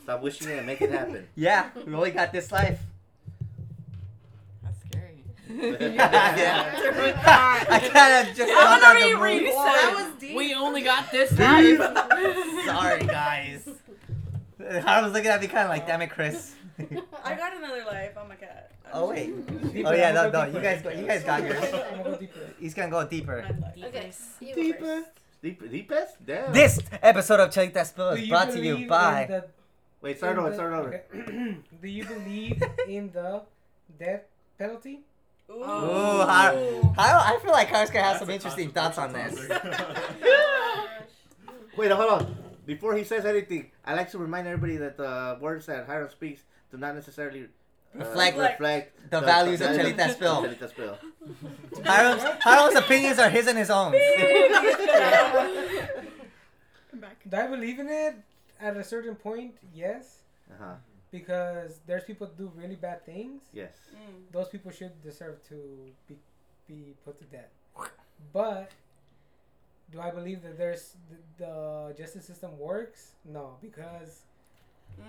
Stop wishing it and make it happen. Yeah, we only got this life. That's scary. yeah. I kind of just thought that the room. That was deep. We only got this life. Sorry, guys. I was looking at me kind of like, damn it, Chris. I got another life. I'm a cat. I'm oh wait. Deeper. Oh yeah, no, no. You guys, go, you guys got yours. Go He's gonna go deeper. Okay. Deeper. Deeper. Deepest. Damn. This episode of Chelita Spill is brought to you by. The, wait, start over. Start over. Okay. Do you believe in the death penalty? Ooh. Ooh. How, how, I feel like Har's gonna have That's some interesting thoughts on this. Wait, hold on. Before he says anything, I like to remind everybody that the words that Hiram speaks do not necessarily uh, reflect, reflect the, the values the, of Chelita Spill. Chelita Spill. Hiram's, Hiram's opinions are his and his own. Do I believe in it? At a certain point, yes. Uh-huh. Because there's people who do really bad things. Yes. Mm. Those people should deserve to be be put to death. But... do I believe that there's the, the justice system works? No, because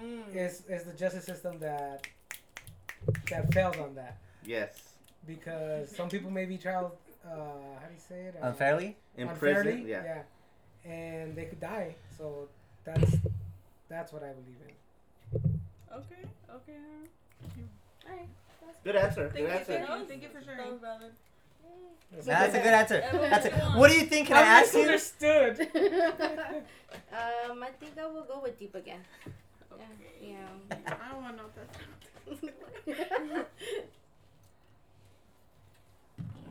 mm. it's it's the justice system that that fails on that. Yes. Because some people may be trialed, uh, how do you say it? Uh, unfairly? In prison, yeah. yeah. And they could die. So that's that's what I believe in. Okay, okay. All right. That's good answer. Thank good you, answer. Thank you, thank you for sharing. That was valid. That's, That's a good answer. That's a, what do you think? Can I, I ask you? Understood. um, I think I will go with deep again. Okay. Yeah. yeah. I don't want to know that.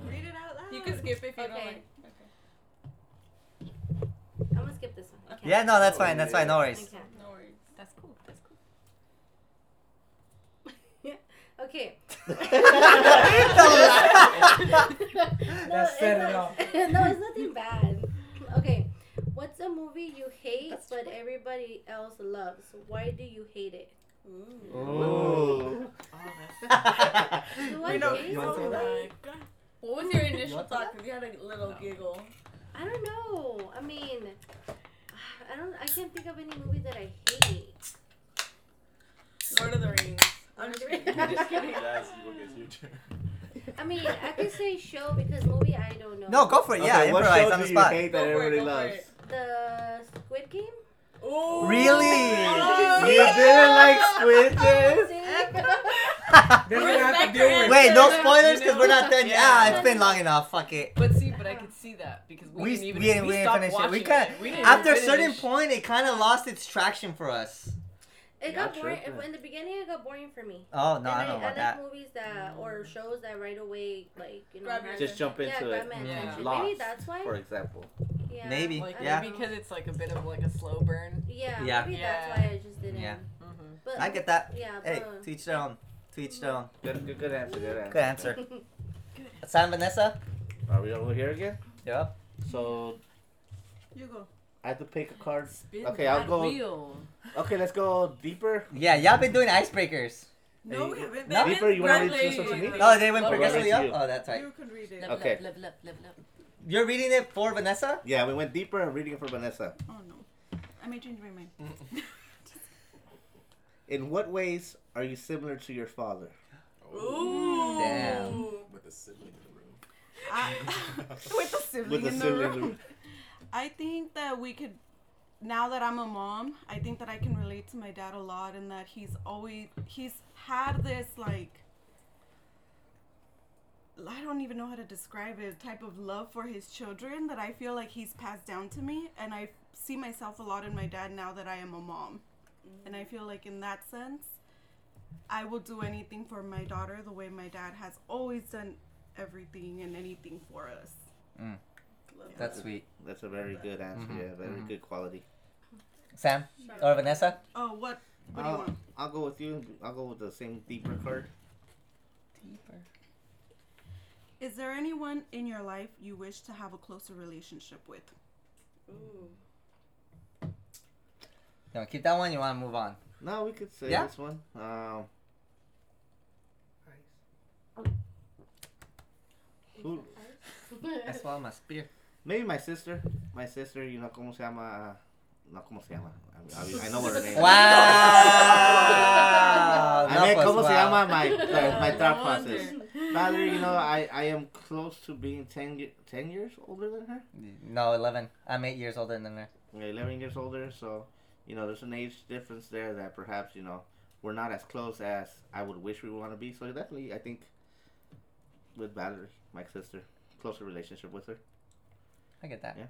Read it out loud. You can skip if you okay. don't like. Okay. I'm gonna skip this one. Okay. Yeah, no, that's fine. That's fine. No worries. No worries. That's cool. That's cool. Okay. no, That's said it all. No, it's nothing bad. Okay, what's a movie you hate That's but true. everybody else loves? Why do you hate it? Ooh. Ooh. Oh, that's... you know, you know, like, what was your initial thought? Because you had a little no. giggle. I don't know. I mean, I don't. I can't think of any movie that I hate. Lord of the Rings. I'm just kidding. Just kidding. I mean, I could say show because movie I don't know. No, go for it. Okay, yeah, improvise on the spot. Hate that everybody loves? The Squid Game. Ooh. Really? Oh, you yeah. didn't like Squid Game? This is what I have to deal with. Wait, no spoilers because we're not done yet. Yeah, it's been long enough. Fuck it. But see, but I could see that because we, we didn't even we didn't, we we stopped watching it. We kinda, it. We didn't after a certain point, it kind of lost its traction for us. It got boring. In the beginning, it got boring for me. Oh, no, and I don't I, know about I that. I like movies that, or shows that right away, like, you know. Just jump into yeah, it. Yeah. Lost, maybe that's why. For example. Yeah. Maybe, like, yeah. Maybe because it's, like, a bit of, like, a slow burn. Yeah, yeah. Maybe yeah. that's why I just didn't. Yeah. Mm-hmm. But, I get that. Yeah, hey, but, to each their own. To each their own. Good, good, good answer, good answer. Good answer. Sam, Vanessa? Are we over here again? Yeah. So. You go. I have to pick a card. Spin okay, I'll go. Wheel. Okay, let's go deeper. Yeah, y'all been doing icebreakers. No, we haven't. No? Deeper, you want to read this to me? No, they went progressively up. Oh, that's right. You can read it. Okay. Love, love, love, love, love. You're reading it for Vanessa? Yeah, we went deeper and reading it for Vanessa. Oh, no. I may change my mind. In what ways are you similar to your father? Ooh. Damn. With a sibling in the room. I, with a sibling, with a in, the sibling in the room. I think that we could, now that I'm a mom, I think that I can relate to my dad a lot in that he's always, he's had this, like, I don't even know how to describe it, type of love for his children that I feel like he's passed down to me. And I see myself a lot in my dad now that I am a mom. Mm-hmm. And I feel like in that sense, I will do anything for my daughter the way my dad has always done everything and anything for us. Mm. That's sweet. That's a very good answer. Mm-hmm. Yeah, very mm-hmm. good quality. Sam or Vanessa? Oh, what? What do you want? I'll go with you. I'll go with the same deeper card. Deeper. Is there anyone in your life you wish to have a closer relationship with? Ooh. No, keep that one. You want to move on? No, we could say yeah? this one. Um. Who? I swallowed my spear. Maybe my sister. My sister, you know, como se llama? No, como se llama? I, mean, I know what her name is. Wow! I mean, como wow. se llama my, like, my thought process. Valerie, you know, I, I am close to being ten, ten years older than her. No, eleven. I'm eight years older than her. Okay, eleven years older. So, you know, there's an age difference there that perhaps, you know, we're not as close as I would wish we would want to be. So, definitely, I think with Valerie, my sister, closer relationship with her. I get that. Yeah.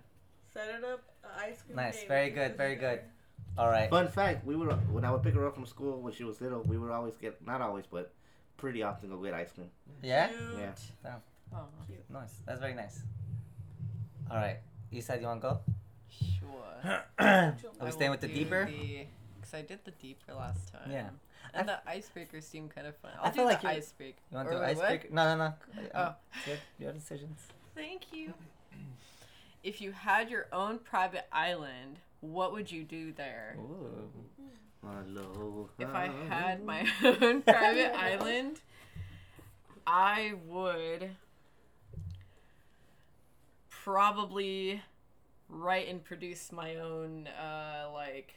Set it up. Uh, ice cream. Nice. Game. Very good. Very good. All right. Fun fact: we were when I would pick her up from school when she was little, we would always get not always, but pretty often go get ice cream. Yeah. Cute. Yeah. Damn. Oh, cute. Nice. That's very nice. All right. Isa, do you want to go? Sure. Are we staying with the deeper? Because I did the deeper last time. Yeah. And I, the icebreakers seem kind of fun. I'll I feel do like the icebreaker. You want to do icebreaker? No, no, no. Oh. Good. Your decisions. Thank you. If you had your own private island, what would you do there? Ooh. If I had my own private island, I would probably write and produce my own uh, like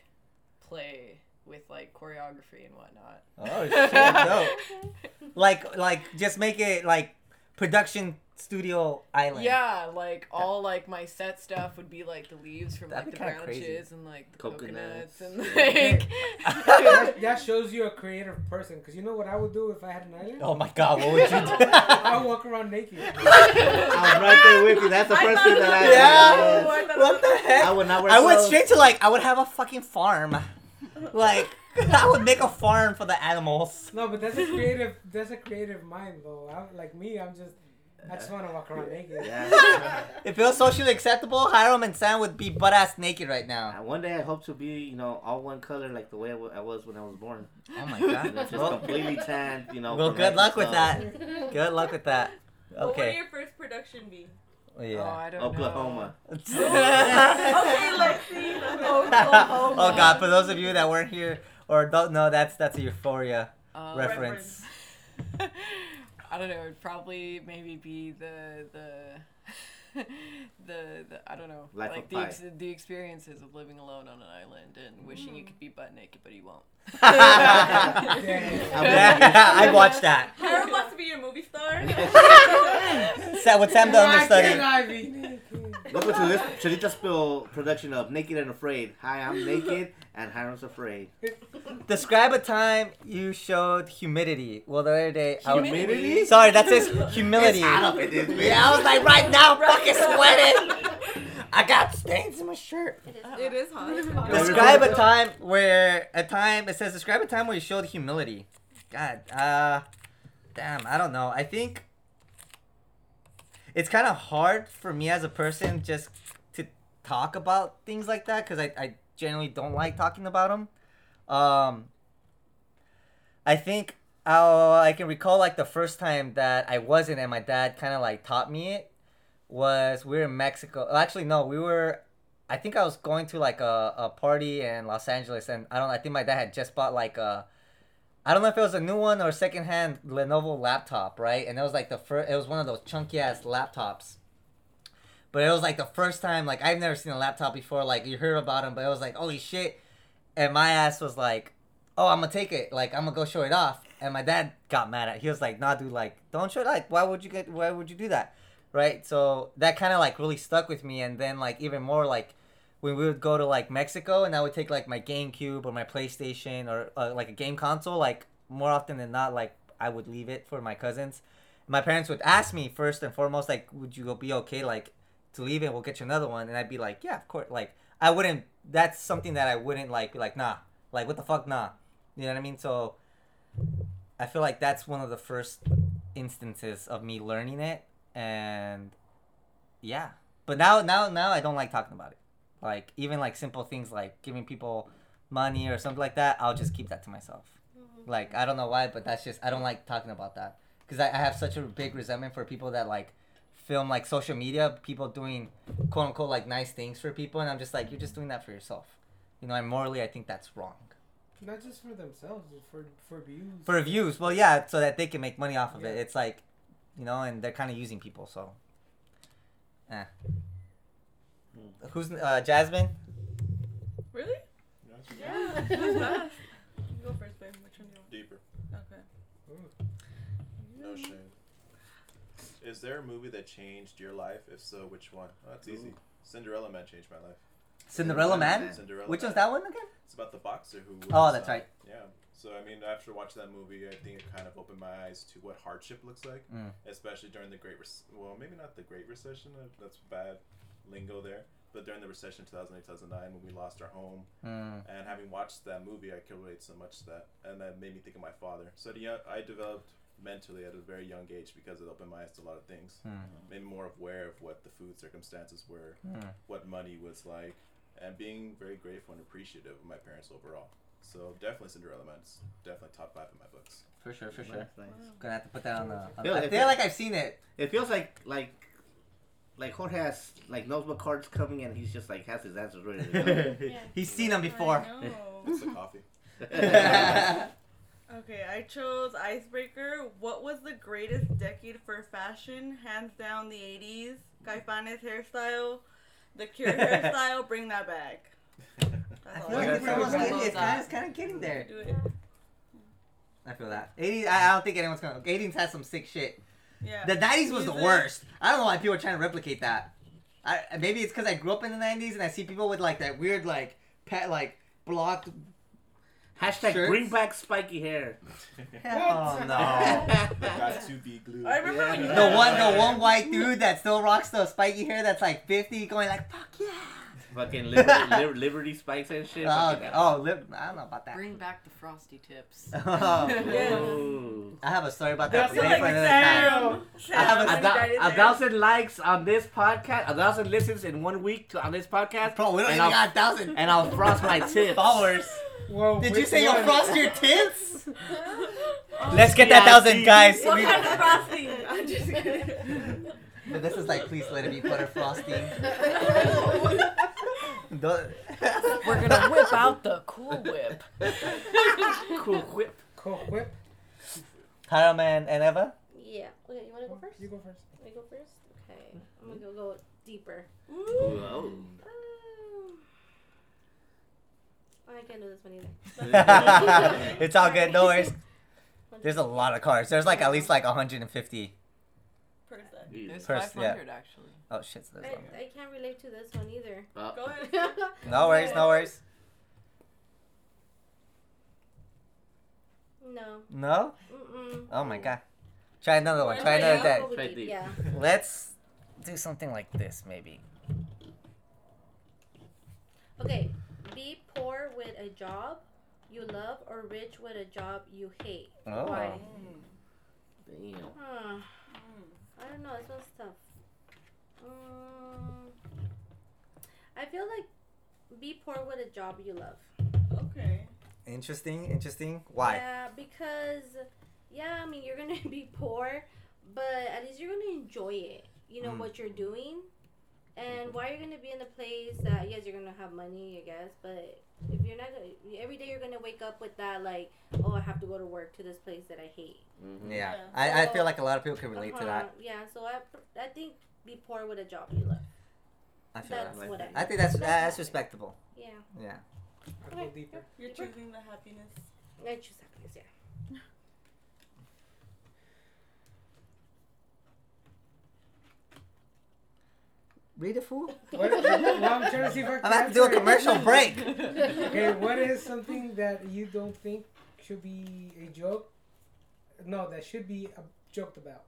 play with like choreography and whatnot. Oh shit! Dope. like like just make it like production. Studio island. Yeah, like all like my set stuff would be like the leaves from That'd like the branches crazy. And like the coconuts, coconuts and like. that, that shows you a creative person, because you know what I would do if I had an island. Oh my god, what would you do? I would walk around naked. I'm right there with you. That's the first thing that I. Yeah. Was, I what the heck? I would not. Wear I went straight to like I would have a fucking farm, like. I would make a farm for the animals. No, but that's a creative. That's a creative mind though. I'm, like me, I'm just. I just want to walk around naked. Yeah. If it was socially acceptable, Hiram and Sam would be butt-ass naked right now. And one day I hope to be, you know, all one color like the way I, w- I was when I was born. Oh, my God. Just well, completely tanned, you know. Well, good luck with that. Good luck with that. Okay. What would your first production be? Oh, yeah. oh I don't Oklahoma. know. Oklahoma. Okay, let's see. Oklahoma. Oh, God. For those of you that weren't here Or don't, no, that's that's a Euphoria um, reference. reference. I don't know. It would probably maybe be the the the, the I don't know, Life like the ex- the experiences of living alone on an island and wishing mm. you could be butt naked, but you won't. I watched that. Hiram wants to be a movie star. Sam, with Sam the understudy. Welcome to this Chelita Spill production of Naked and Afraid. Hi, I'm Naked and Hiram's Afraid. Describe a time you showed humility. Well, the other day... Humidity? I was, sorry, that says humility. It's out of it, dude. Yeah, I was like, right now, I'm fucking sweating. I got stains in my shirt. It is hot. It is hot. It is hot. Describe a time where... A time... It says, describe a time where you showed humility. God, uh... Damn, I don't know. I think... It's kind of hard for me as a person just to talk about things like that because I, I generally don't like talking about them. Um, I think I'll, I can recall like the first time that I wasn't and my dad kind of like taught me it was we were in Mexico. Actually, no, we were, I think I was going to like a, a party in Los Angeles and I don't I think my dad had just bought like a, I don't know if it was a new one or secondhand Lenovo laptop, right? And it was like the first, it was one of those chunky ass laptops. But it was like the first time, like I've never seen a laptop before, like you heard about them, but it was like, holy shit. And my ass was like, oh, I'm gonna take it. Like, I'm gonna go show it off. And my dad got mad at it. He was like, nah, dude, like, don't show it off. Why would you get, why would you do that? Right? So that kind of like really stuck with me. And then like even more like, when we would go to like Mexico and I would take like my GameCube or my PlayStation or uh, like a game console, like more often than not, like I would leave it for my cousins. My parents would ask me first and foremost, like, would you be okay, like, to leave it? We'll get you another one. And I'd be like, yeah, of course. Like, I wouldn't, that's something that I wouldn't like, be like, nah, like, what the fuck, nah. You know what I mean? So I feel like that's one of the first instances of me learning it. And yeah, but now, now, now I don't like talking about it. Like, even, like, simple things like giving people money or something like that, I'll just keep that to myself. Mm-hmm. Like, I don't know why, but that's just, I don't like talking about that. Because I, I have such a big resentment for people that, like, film, like, social media, people doing, quote-unquote, like, nice things for people. And I'm just like, you're just doing that for yourself. You know, and morally, I think that's wrong. Not just for themselves, for for views. For views. Well, yeah, so that they can make money off of yeah. it. It's like, you know, and they're kind of using people, so. Eh. Who's uh, Jasmine? Really? Yeah. Who's that? You go first, babe. Which one do you want? Deeper. Okay. Ooh. No shame. Is there a movie that changed your life? If so, which one? Oh, that's Ooh. easy. Cinderella Man changed my life. Cinderella, Cinderella Man? Man? Cinderella which Man. One's that one again? It's about the boxer who. Oh, that's uh, right. Yeah. So I mean, after watching that movie, I think it kind of opened my eyes to what hardship looks like, mm. especially during the Great Re- well, maybe not the Great Recession. That's bad lingo there, but during the recession two thousand eight to two thousand nine when we lost our home mm. and having watched that movie, I could relate so much to that, and that made me think of my father. So yeah, I developed mentally at a very young age because it opened my eyes to a lot of things, mm. made me more aware of what the food circumstances were, mm. what money was like, and being very grateful and appreciative of my parents overall. So definitely Cinderella Man, definitely top five in my books for sure. For nice, sure nice. Gonna have to put that on the on Feel, I feel like I've seen it. It feels like like Like, Jorge has, like, knows what card's coming, and he's just, like, has his answers ready to go. Yeah. He's seen them before. I know. It's the coffee. Okay, I chose Icebreaker. What was the greatest decade for fashion? Hands down, the eighties. Caifanes hairstyle. The Cure hairstyle. Bring that back. That's I feel like it's almost getting, it's kind, of, it's kind of getting there. Do it. I feel that. eighties, I, I don't think anyone's going to. eighties has some sick shit. Yeah. The nineties was the worst. I don't know why people are trying to replicate that. I maybe it's because I grew up in the nineties and I see people with like that weird like pet like blocked hashtag shirts. Bring back spiky hair. Oh no! Got to be glued. I remember yeah. when you the had one the hair. One white dude that still rocks the spiky hair that's like fifty, going like fuck yeah. Fucking liberty, liber, liberty spikes and shit. Oh, okay. oh li- I don't know about that. Bring back the frosty tips. Oh, yeah. I have a story about that. That's like Sam. I have a, a, a thousand likes on this podcast, a thousand listens in one week to, on this podcast. Bro, we don't even got a thousand. And I'll frost my tips. Followers. Whoa, did you say you'll frost your tits? Let's get that thousand, guys. What kind of frosting? I'm just kidding. But this is like, please let it be butter frosting. Don't, We're going to whip out the Cool Whip. Cool Whip. Cool Whip. Hiram and Eva? Yeah. Okay, you want to go first? You go first. I go first? Okay. I'm going to go, go deeper. Whoa. Oh, I can't do this one either. It's all good. No worries. There's a lot of cars. There's like at least like one hundred fifty. Person. There's Person, five hundred yeah. actually. Oh shit. So there's I, I can't relate to this one either. Uh, Go ahead. No worries. No worries. No. No? Mm-mm. Oh my god. Try another one. Try another day. Try deep. Yeah. Let's do something like this maybe. Okay. Be poor with a job you love or rich with a job you hate. Oh. Why? Damn. Huh. I don't know. This one's tough. Um, I feel like be poor with a job you love. Okay. Interesting. Interesting. Why? Yeah, because, yeah, I mean, you're going to be poor, but at least you're going to enjoy it. You know, mm. what you're doing. And why you're going to be in a place that, yes, you're going to have money, I guess, but if you're not, every day you're going to wake up with that, like, oh, I have to go to work to this place that I hate. Mm-hmm. Yeah. yeah. I, so, I feel like a lot of people can relate uh-huh. to that. Yeah, so I, I think be poor with a job you love. I feel that's that. What I, I think that's, that's respectable. Yeah. Yeah. Okay. Go deeper. You're deeper. Choosing the happiness. I choose happiness, yeah. Read it, fool. What, well, I'm trying to see if I can. I'm about to do a commercial break. Okay, what is something that you don't think should be a joke? No, that should be joked about.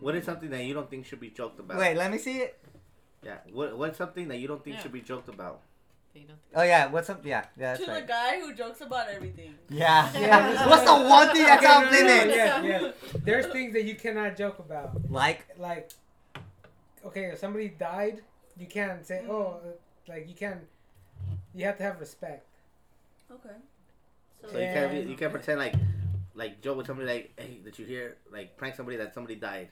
What is something that you don't think should be joked about? Wait, let me see it. Yeah. What What's something that you don't think yeah. should be joked about? Oh yeah, what's up? Yeah, yeah. That's to right. the guy who jokes about everything. Yeah. yeah. What's the one thing that's out in it? Yeah, yeah. There's things that you cannot joke about. Like. Like. Okay, if somebody died, you can't say, oh, like, you can't, you have to have respect. Okay. So, so you can't be, you can't pretend like, like, joke with somebody like, hey, did you hear, like, prank somebody that somebody died.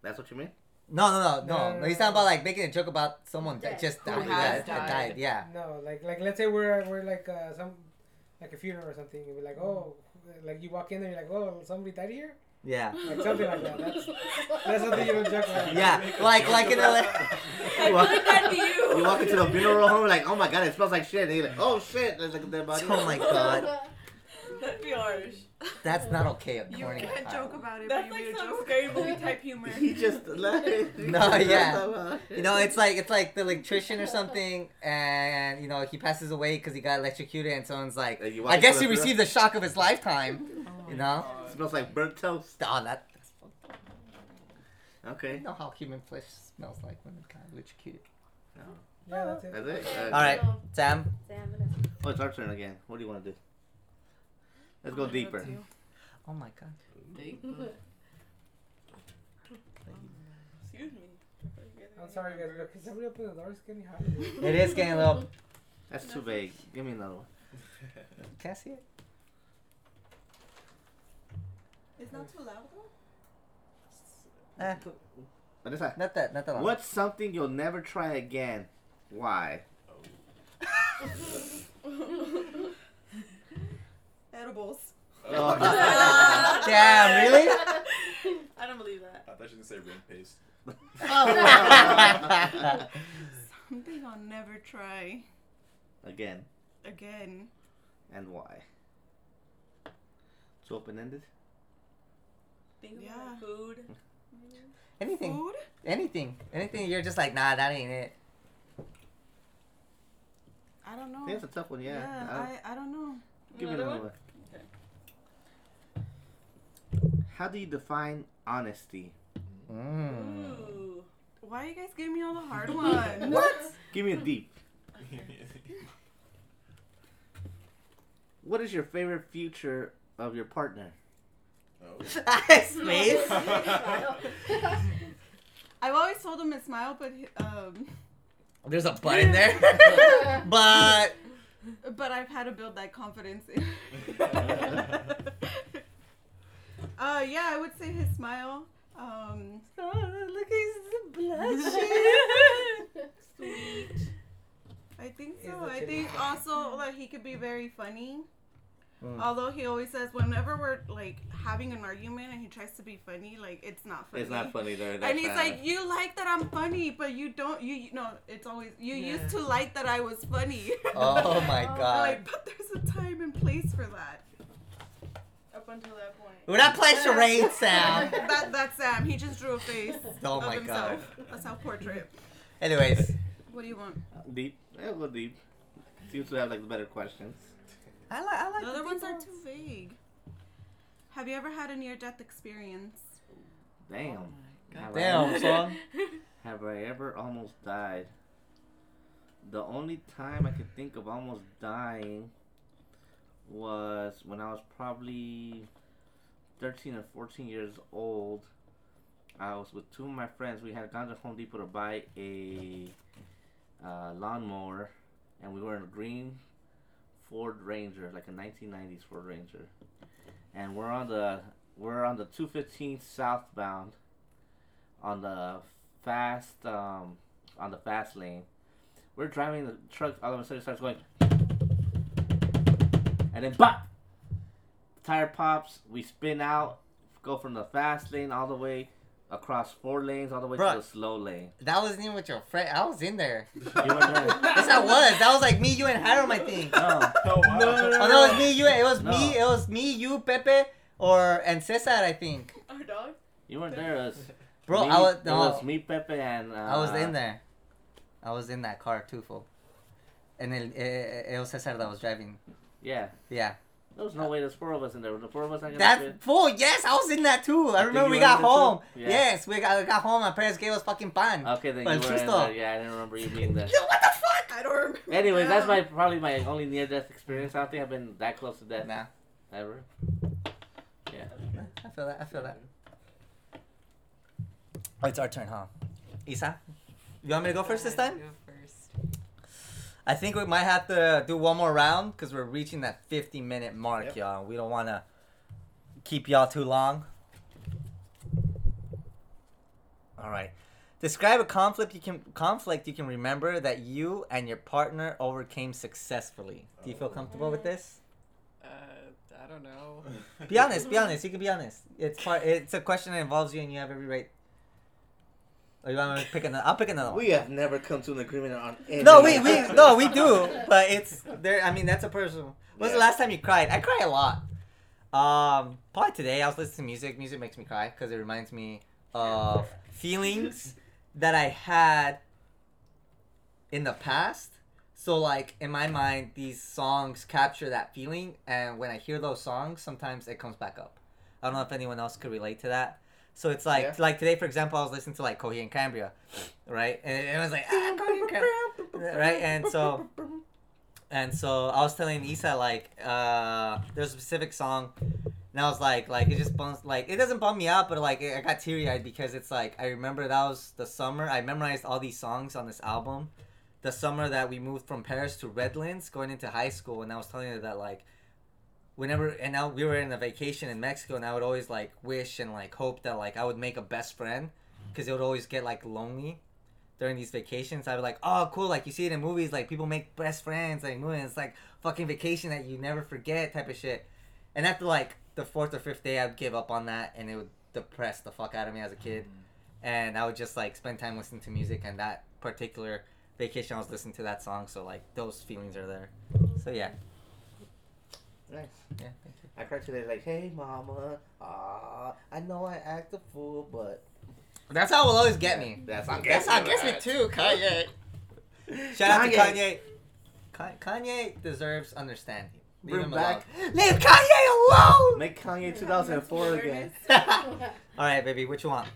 That's what you mean? No, no, no, no. no, no, no. He's talking about, like, making a joke about someone that just died. That died. died, yeah. No, like, like, let's say we're, we're like, uh, some, like, a funeral or something, and we're like, oh, like, you walk in there, you're like, oh, somebody died here? Yeah. Like something like that. That's, that's something you don't joke about. Yeah. Like, like in L A. I feel like that'd be you. You walk into the funeral home, like, oh my god, it smells like shit. And you're like, oh shit. There's like a dead body. Oh my god. That'd be harsh. That's not okay, according to you. Can't joke about it, that's but you like made some a joke. Scary movie type humor. He just like. No, yeah. You know, it's like, it's like the electrician or something, and, you know, he passes away because he got electrocuted, and someone's like, like I guess he the received the shock of his lifetime. Oh, you know? God. Smells like burnt toast. Oh, that, that's fucked up. Okay. You know how human flesh smells like when it's kind of electrocuted. No. Yeah, that's it. That's it? Okay. All right, no. Sam. Sam. Oh, it's our turn again. What do you want to do? Let's go deeper. Oh, my God. Deeper. Excuse me. I'm sorry, guys. Can somebody open the door? It's getting hot. It is getting a little... That's too vague. Give me another one. Can I see it? It's not too loud though? Eh. Vanessa. Not that, not that loud. What's something you'll never try again? Why? Oh. Edibles. Oh. Damn, really? I don't believe that. I thought you were going to say ring paste. Oh. Something I'll never try. Again. Again. And why? It's open-ended. Think yeah. about food. Anything. Food? Anything. Anything you're just like, nah, that ain't it. I don't know. I think that's a tough one, yeah. Yeah, I, I, I don't know. Give another me another one. one. Okay. How do you define honesty? Mm. Ooh. Why are you guys giving me all the hard ones? What? Give me a deep. Okay. What is your favorite feature of your partner? Oh. Space. I've always told him to smile, but um, there's a but in there. but but I've had to build that confidence. In uh, yeah, I would say his smile. Um, oh, look, he's blushing. Sweet. I think so. No, I think also like he could be very funny. Mm. Although he always says whenever we're like having an argument and he tries to be funny, like it's not funny. It's not funny there. And he's bad. Like, you like that I'm funny, but you don't. You, you know, it's always you yeah. used to like that I was funny. Oh my god! Like, but there's a time and place for that. Up until that point. We're not playing charades, Sam. that that's Sam. He just drew a face. Oh my of himself. god! A self-portrait. Anyways. What do you want? Deep. Yeah, we'll deep. Seems to have like the better questions. I like. I like. The other ones are too vague. Have you ever had a near-death experience? Damn. Oh Have Damn. I ever, have I ever almost died? The only time I could think of almost dying was when I was probably thirteen or fourteen years old. I was with two of my friends. We had gone to Home Depot to buy a uh, lawnmower, and we were in a green Ford Ranger, like a nineteen nineties Ford Ranger, and we're on the we're on the two fifteen southbound on the fast um, on the fast lane. We're driving the truck. All of a sudden, it starts going, and then pop, tire pops. We spin out, go from the fast lane all the way across four lanes, all the way Bro, to the slow lane. That wasn't even with your friend. I was in there. You were there. Yes, I was. That was like me, you, and Hiram, I think. No, no, no, no, no, no. Oh, that was me, you. It was no. me. It was me, you, Pepe, or and Cesar, I think. Our dog. You weren't there. It was Bro, me, I was. No, it was me, Pepe, and. Uh, I was in there. I was in that car too, fool. And then it, it was Cesar that was driving. Yeah. Yeah. There was no way there's four of us in there. The four of us not That's fit. Full. Yes, I was in that too. I, I remember we got home. Yeah. Yes, we got, we got home. My parents gave us fucking pan. Okay, then but you were in there. Yeah, I didn't remember you being there. Yo, what the fuck? I don't remember. Anyways, that's my probably my only near-death experience. I don't think I've been that close to death. Nah. Ever. Yeah. I feel that. I feel that. Oh, it's our turn, huh? Isa? You want me to go first this time? I think we might have to do one more round because we're reaching that fifty-minute mark, yep. y'all. We don't want to keep y'all too long. All right. Describe a conflict you can conflict you can remember that you and your partner overcame successfully. Do you feel comfortable with this? Uh, I don't know. Be honest. Be honest. You can be honest. It's part. It's a question that involves you, and you have every right. Or you want to pick another? I'll pick another one. We have never come to an agreement on anything. No, we, we no we do, but it's there. I mean, that's a personal. When's yeah. the last time you cried? I cry a lot. Um, probably today. I was listening to music. Music makes me cry because it reminds me of feelings that I had in the past. So, like in my mind, these songs capture that feeling, and when I hear those songs, sometimes it comes back up. I don't know if anyone else could relate to that. So it's like, yeah. like today, for example, I was listening to like Coheed and Cambria, right? And it was like, ah, Coheed and Cambria, right? And so, and so I was telling Isa like, uh, there's a specific song, and I was like, like it just bumps, like it doesn't bump me out, but like it, I got teary eyed because it's like I remember that was the summer I memorized all these songs on this album, the summer that we moved from Paris to Redlands, going into high school, and I was telling her that like. Whenever and now we were in a vacation in Mexico, and I would always like wish and like hope that like I would make a best friend, because it would always get like lonely during these vacations. I would like, oh cool, like you see it in movies, like people make best friends, like movies, it's like fucking vacation that you never forget type of shit. And after like the fourth or fifth day, I'd give up on that, and it would depress the fuck out of me as a kid. And I would just like spend time listening to music, and that particular vacation I was listening to that song, so like those feelings are there. So yeah. Nice. Yeah, thank you. I cried today like, hey, mama, ah, I know I act a fool, but... That's how it will always get yeah, me. That's how that's how it gets me too, Kanye. Shout Kanye. out to Kanye. Ka- Kanye deserves understanding. Leave Bring him back. alone. Leave Kanye alone! Make Kanye two thousand four again. Alright, baby, what you want?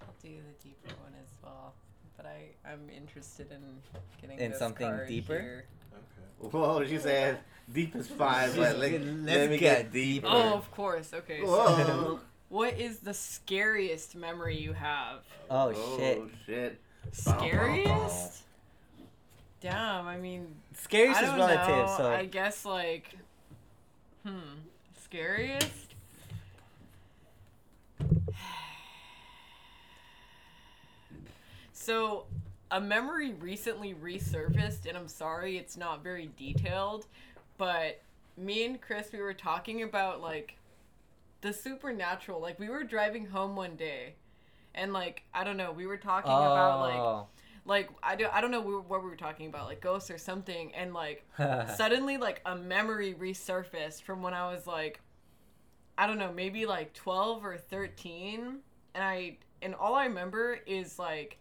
I'll do the deeper one as well, but I, I'm interested in getting in this something card deeper? Here. Okay. Whoa, she said... Deep is five, but like, let's let me get, get deeper. Oh, of course. Okay. So, what is the scariest memory you have? Oh, oh shit. shit. Scariest? Damn, I mean. Scariest I don't is relative, know. so. I guess, like. Hmm. Scariest? So, a memory recently resurfaced, and I'm sorry it's not very detailed, but me and Chris, we were talking about, like, the supernatural. Like, we were driving home one day, and, like, I don't know, we were talking oh. about, like... Like, I, do, I don't know what we were talking about, like, ghosts or something, and, like, suddenly, like, a memory resurfaced from when I was, like, I don't know, maybe, like, twelve or thirteen, and I, and all I remember is, like,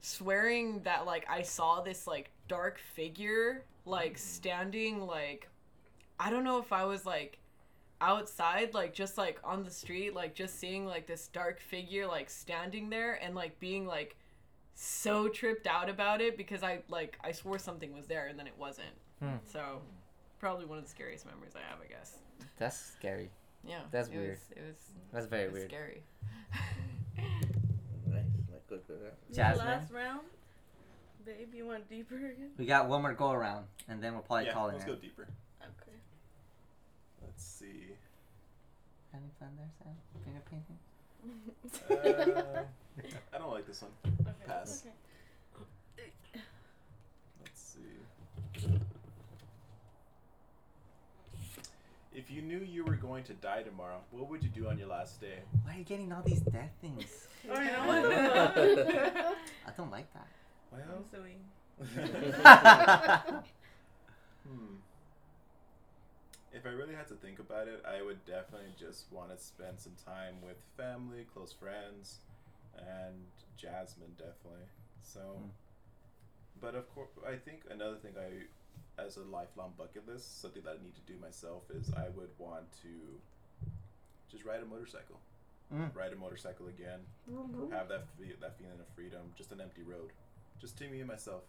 swearing that, like, I saw this, like, dark figure, like, standing, like, I don't know if I was, like, outside, like, just, like, on the street, like, just seeing, like, this dark figure, like, standing there, and, like, being, like, so tripped out about it because I like I swore something was there and then it wasn't. Hmm. So probably one of the scariest memories I have, I guess. That's scary. Yeah. That's it weird. Was, it was. That's very it was weird. Scary. Nice. Like good, good. Jasmine. Last round, babe. You want deeper again? We got one more go around and then we'll probably yeah, call it. Let's go deeper. Okay. Let's see. Having fun there, Sam? Finger painting. uh, I don't like this one. Okay. Pass. Okay. Let's see. If you knew you were going to die tomorrow, what would you do on your last day? Why are you getting all these death things? Oh, you know what? I don't like that. Well, I'm suing. hmm. If I really had to think about it, I would definitely just want to spend some time with family, close friends, and Jasmine, definitely. So, mm. but of course, I think another thing I, as a lifelong bucket list, something that I need to do myself is I would want to just ride a motorcycle. Mm. Ride a motorcycle again. Mm-hmm. Have that fe- that feeling of freedom. Just an empty road. Just to me and myself.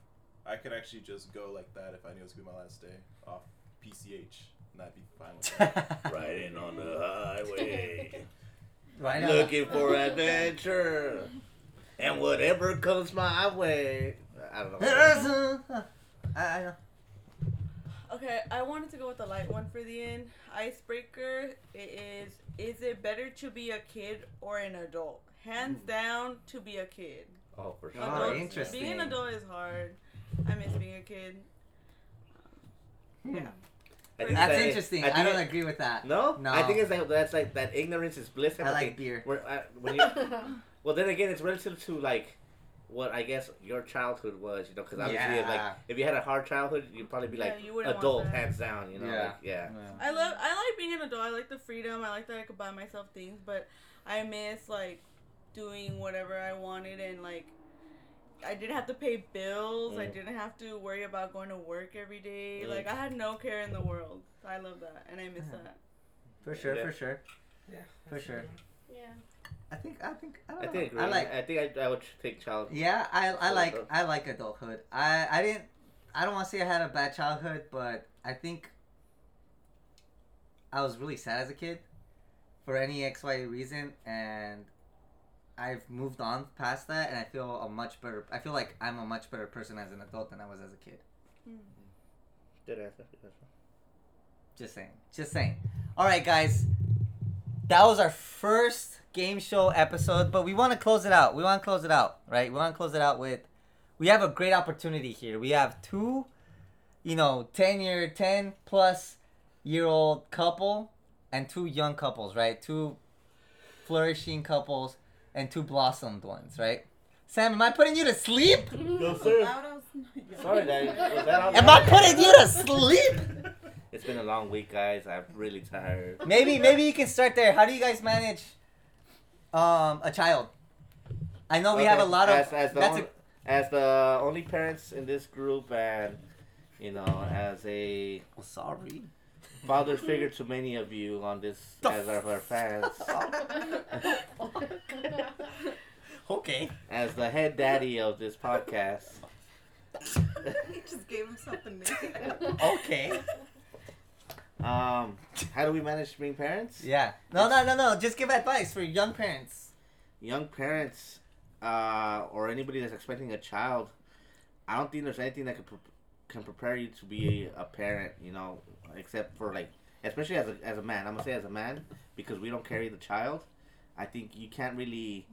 I could actually just go like that if I knew it was going to be my last day off P C H. I'd be fine with that. Riding on the highway, right on. Looking for adventure, and whatever comes my way. I don't know. I know. Okay, I wanted to go with the light one for the end. Icebreaker. It is. Is it better to be a kid or an adult? Hands mm. down, to be a kid. Oh, for sure. Adults, oh, interesting. Being an adult is hard. I miss being a kid. Um, yeah. I think that's that, interesting. I, I don't it, agree with that. No, no. I think it's like that's like that ignorance is bliss. I, I like beer. When, I, when you, well, then again, it's relative to like what I guess your childhood was. You know, because obviously, yeah. like if you had a hard childhood, you'd probably be like yeah, adult hands down. You know, yeah. Like, yeah. yeah. I love. I like being an adult. I like the freedom. I like that I could buy myself things, but I miss like doing whatever I wanted and like. I didn't have to pay bills. Mm. I didn't have to worry about going to work every day. Mm. Like, I had no care in the world. I love that, and I miss yeah. that. For sure, yeah. for sure. Yeah. For sure. Yeah. I think, I think, I don't I know. Think, really, I, like, I think I, I would take childhood. Yeah, I, I like, adulthood. I like adulthood. I, I didn't, I don't want to say I had a bad childhood, but I think I was really sad as a kid for any X Y reason, and I've moved on past that, and I feel a much better. I feel like I'm a much better person as an adult than I was as a kid. Good answer. Just saying. Just saying. All right, guys. That was our first game show episode, but we want to close it out. We want to close it out, right? We want to close it out with. We have a great opportunity here. We have two, you know, ten year, ten plus year old couple, and two young couples, right? Two flourishing couples. And two blossomed ones, right? Sam, am I putting you to sleep? No, sir. Sorry, Daddy. Was that am I putting you to sleep? It's been a long week, guys. I'm really tired. Maybe, maybe you can start there. How do you guys manage um, a child? I know we okay. have a lot of... As, as, the that's only, a, as the only parents in this group and, you know, as a... Oh, sorry. Father figure to many of you on this as our, our fans. Okay. As the head daddy of this podcast. You just gave him something new. Okay. Um, how do we manage being parents? Yeah. No, no, no, no. Just give advice for young parents. Young parents, uh, or anybody that's expecting a child. I don't think there's anything that could. Pre- can prepare you to be a parent, you know, except for like, especially as a, as a man, I'm gonna say as a man, because we don't carry the child. I think you can't really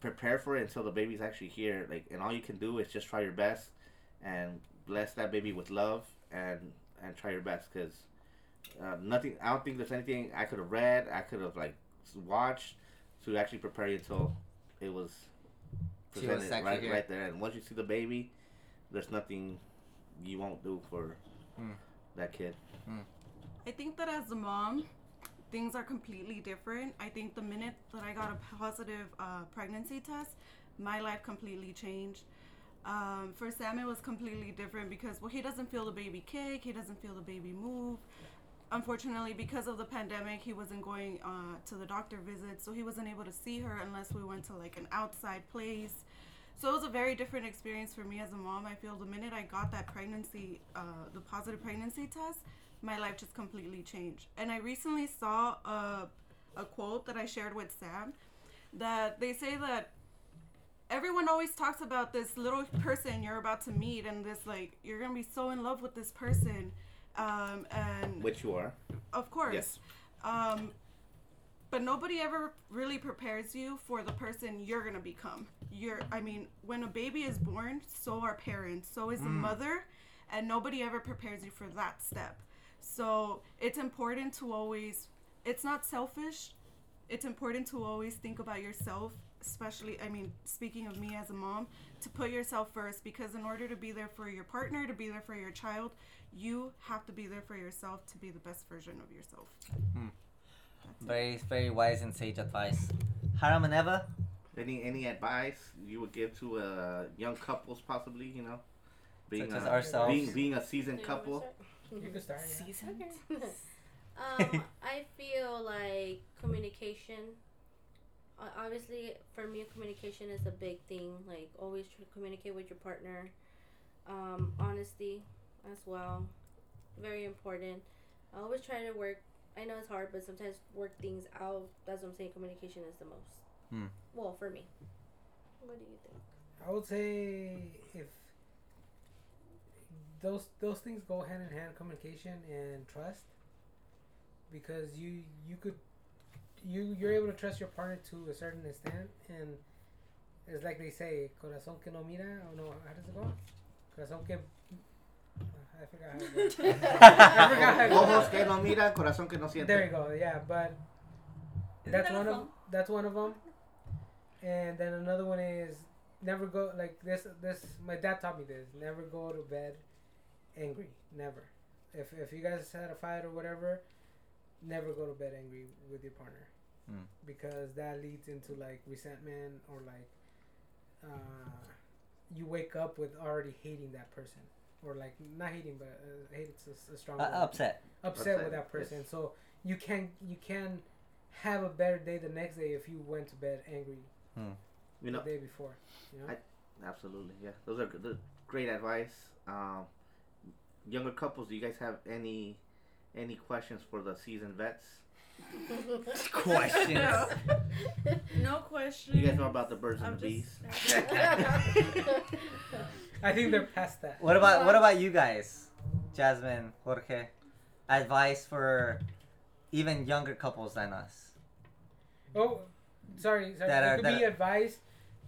prepare for it until the baby's actually here. Like, and all you can do is just try your best and bless that baby with love and and try your best, because uh, nothing. I don't think there's anything I could have read, I could have like watched to actually prepare you until it was presented was right, right there. And once you see the baby, there's nothing you won't do for mm. that kid. Mm. I think that as a mom, things are completely different. I think the minute that I got a positive uh, pregnancy test, my life completely changed. Um, for Sam, it was completely different because, well, he doesn't feel the baby kick. He doesn't feel the baby move. Unfortunately, because of the pandemic, he wasn't going uh, to the doctor visit, so he wasn't able to see her unless we went to, like, an outside place. So it was a very different experience for me as a mom. I feel the minute I got that pregnancy, uh, the positive pregnancy test, my life just completely changed. And I recently saw a, a quote that I shared with Sam that they say that everyone always talks about this little person you're about to meet and this, like, you're going to be so in love with this person. Um, and which you are. Of course. Yes. Um, but nobody ever really prepares you for the person you're going to become. You're, I mean, when a baby is born, so are parents, so is mm. the mother, and nobody ever prepares you for that step. So it's important to always, it's not selfish. It's important to always think about yourself, especially, I mean, speaking of me as a mom, to put yourself first, because in order to be there for your partner, to be there for your child, you have to be there for yourself to be the best version of yourself. Hmm. Very, it. very wise and sage advice. Hiram and Eva? Any any advice you would give to uh, young couples, possibly, you know? Being Such a, as ourselves. Being, being a seasoned couple. You can start. Yeah. Seasoned? um, I feel like communication. Obviously, for me, communication is a big thing. Like, always try to communicate with your partner. Um, honesty as well. Very important. I always try to work. I know it's hard, but sometimes work things out. That's what I'm saying. Communication is the most. Hmm. Well, for me. What do you think? I would say if those those things go hand in hand, communication and trust. Because you you could you you're able to trust your partner to a certain extent, and it's like they say, corazón que no mira. I don't know, how does it go? Corazón que I forgot how it goes. I forgot how it goes. Ojos que no mira, corazón que no siente. There you go. Yeah, but that's one of that's one of them. And then another one is never go like this. This my dad taught me this. Never go to bed angry. Never. If if you guys had a fight or whatever, never go to bed angry with your partner, mm. because that leads into like resentment or like uh, you wake up with already hating that person, or like not hating but uh, hate is a, a strong uh, upset. upset upset with that person. Yes. So you can you can have a better day the next day if you went to bed angry. Mm. You know, the day before. You know? I, absolutely, yeah. Those are good, great advice. Um, younger couples, do you guys have any any questions for the seasoned vets? Questions. No. no questions. You guys know about the birds I'm and the bees. I think they're past that. What about what about you guys, Jasmine, Jorge? Advice for even younger couples than us. Oh. Sorry, sorry. That are, it could that be advice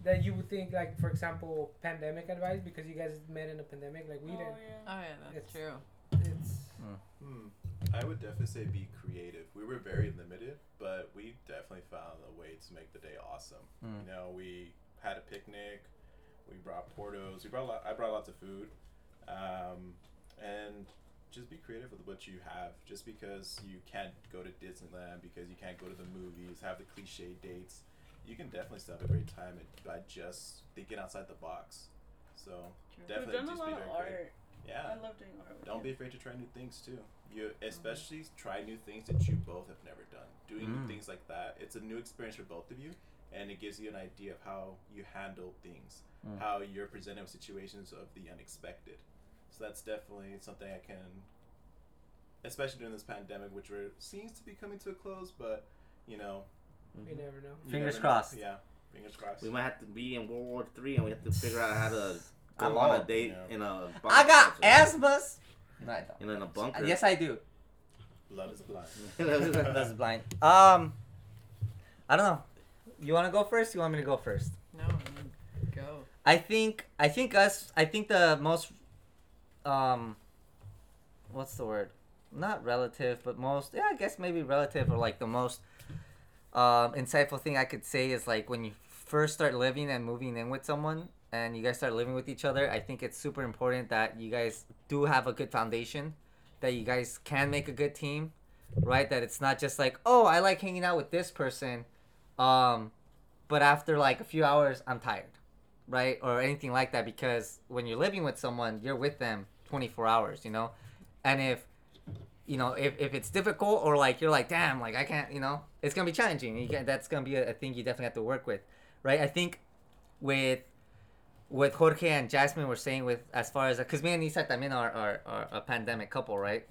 that you would think, like, for example, pandemic advice, because you guys met in a pandemic, like we oh, didn't. Yeah. Oh, yeah, that's it's, true. It's mm. Mm. I would definitely say be creative. We were very limited, but we definitely found a way to make the day awesome. Mm. You know, we had a picnic, we brought Portos, we brought a lot, I brought lots of food, um, and just be creative with what you have. Just because you can't go to Disneyland, because you can't go to the movies, have the cliche dates, you can definitely still have a great time by just thinking outside the box. So True. definitely We've done just a lot be very of art. Creative. Yeah, I love doing art. With Don't you. be afraid to try new things too. You especially mm-hmm. try new things that you both have never done. Doing mm. new things like that, it's a new experience for both of you, and it gives you an idea of how you handle things, mm. how you're presented with situations of the unexpected. So that's definitely something I can, especially during this pandemic, which we're, seems to be coming to a close, but, you know. We never know. You fingers never crossed. Know. Yeah, fingers crossed. We might have to be in World War Three, and we have to figure out how to go on a date yeah. in a bunker. I got asthma. No, I don't. You know, in a bunker. Yes, I do. Love is blind. Love is blind. Um, I don't know. You want to go first? You want me to go first? I think I think us I think the most um what's the word? Not relative, but most yeah, I guess maybe relative or like the most um insightful thing I could say is like when you first start living and moving in with someone and you guys start living with each other, I think it's super important that you guys do have a good foundation, that you guys can make a good team, right? That it's not just like, oh, I like hanging out with this person, um, but after like a few hours, I'm tired, right? Or anything like that, because when you're living with someone, you're with them twenty-four hours, you know? And if, you know, if, if it's difficult or like you're like, damn, like I can't, you know, it's going to be challenging. You can, that's going to be a, a thing you definitely have to work with, right? I think with With Jorge and Jasmine were saying with as far as because me and Isa también are, are, are a pandemic couple, right?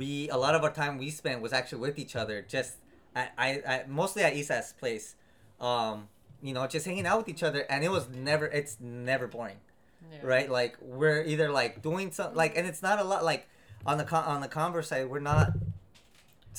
We a lot of our time we spent was actually with each other, just at, I, I mostly at Isa's place, um, you know, just hanging out with each other, and it was never it's never boring, yeah. Right? Like we're either like doing something like, and it's not a lot like on the con- on the converse side we're not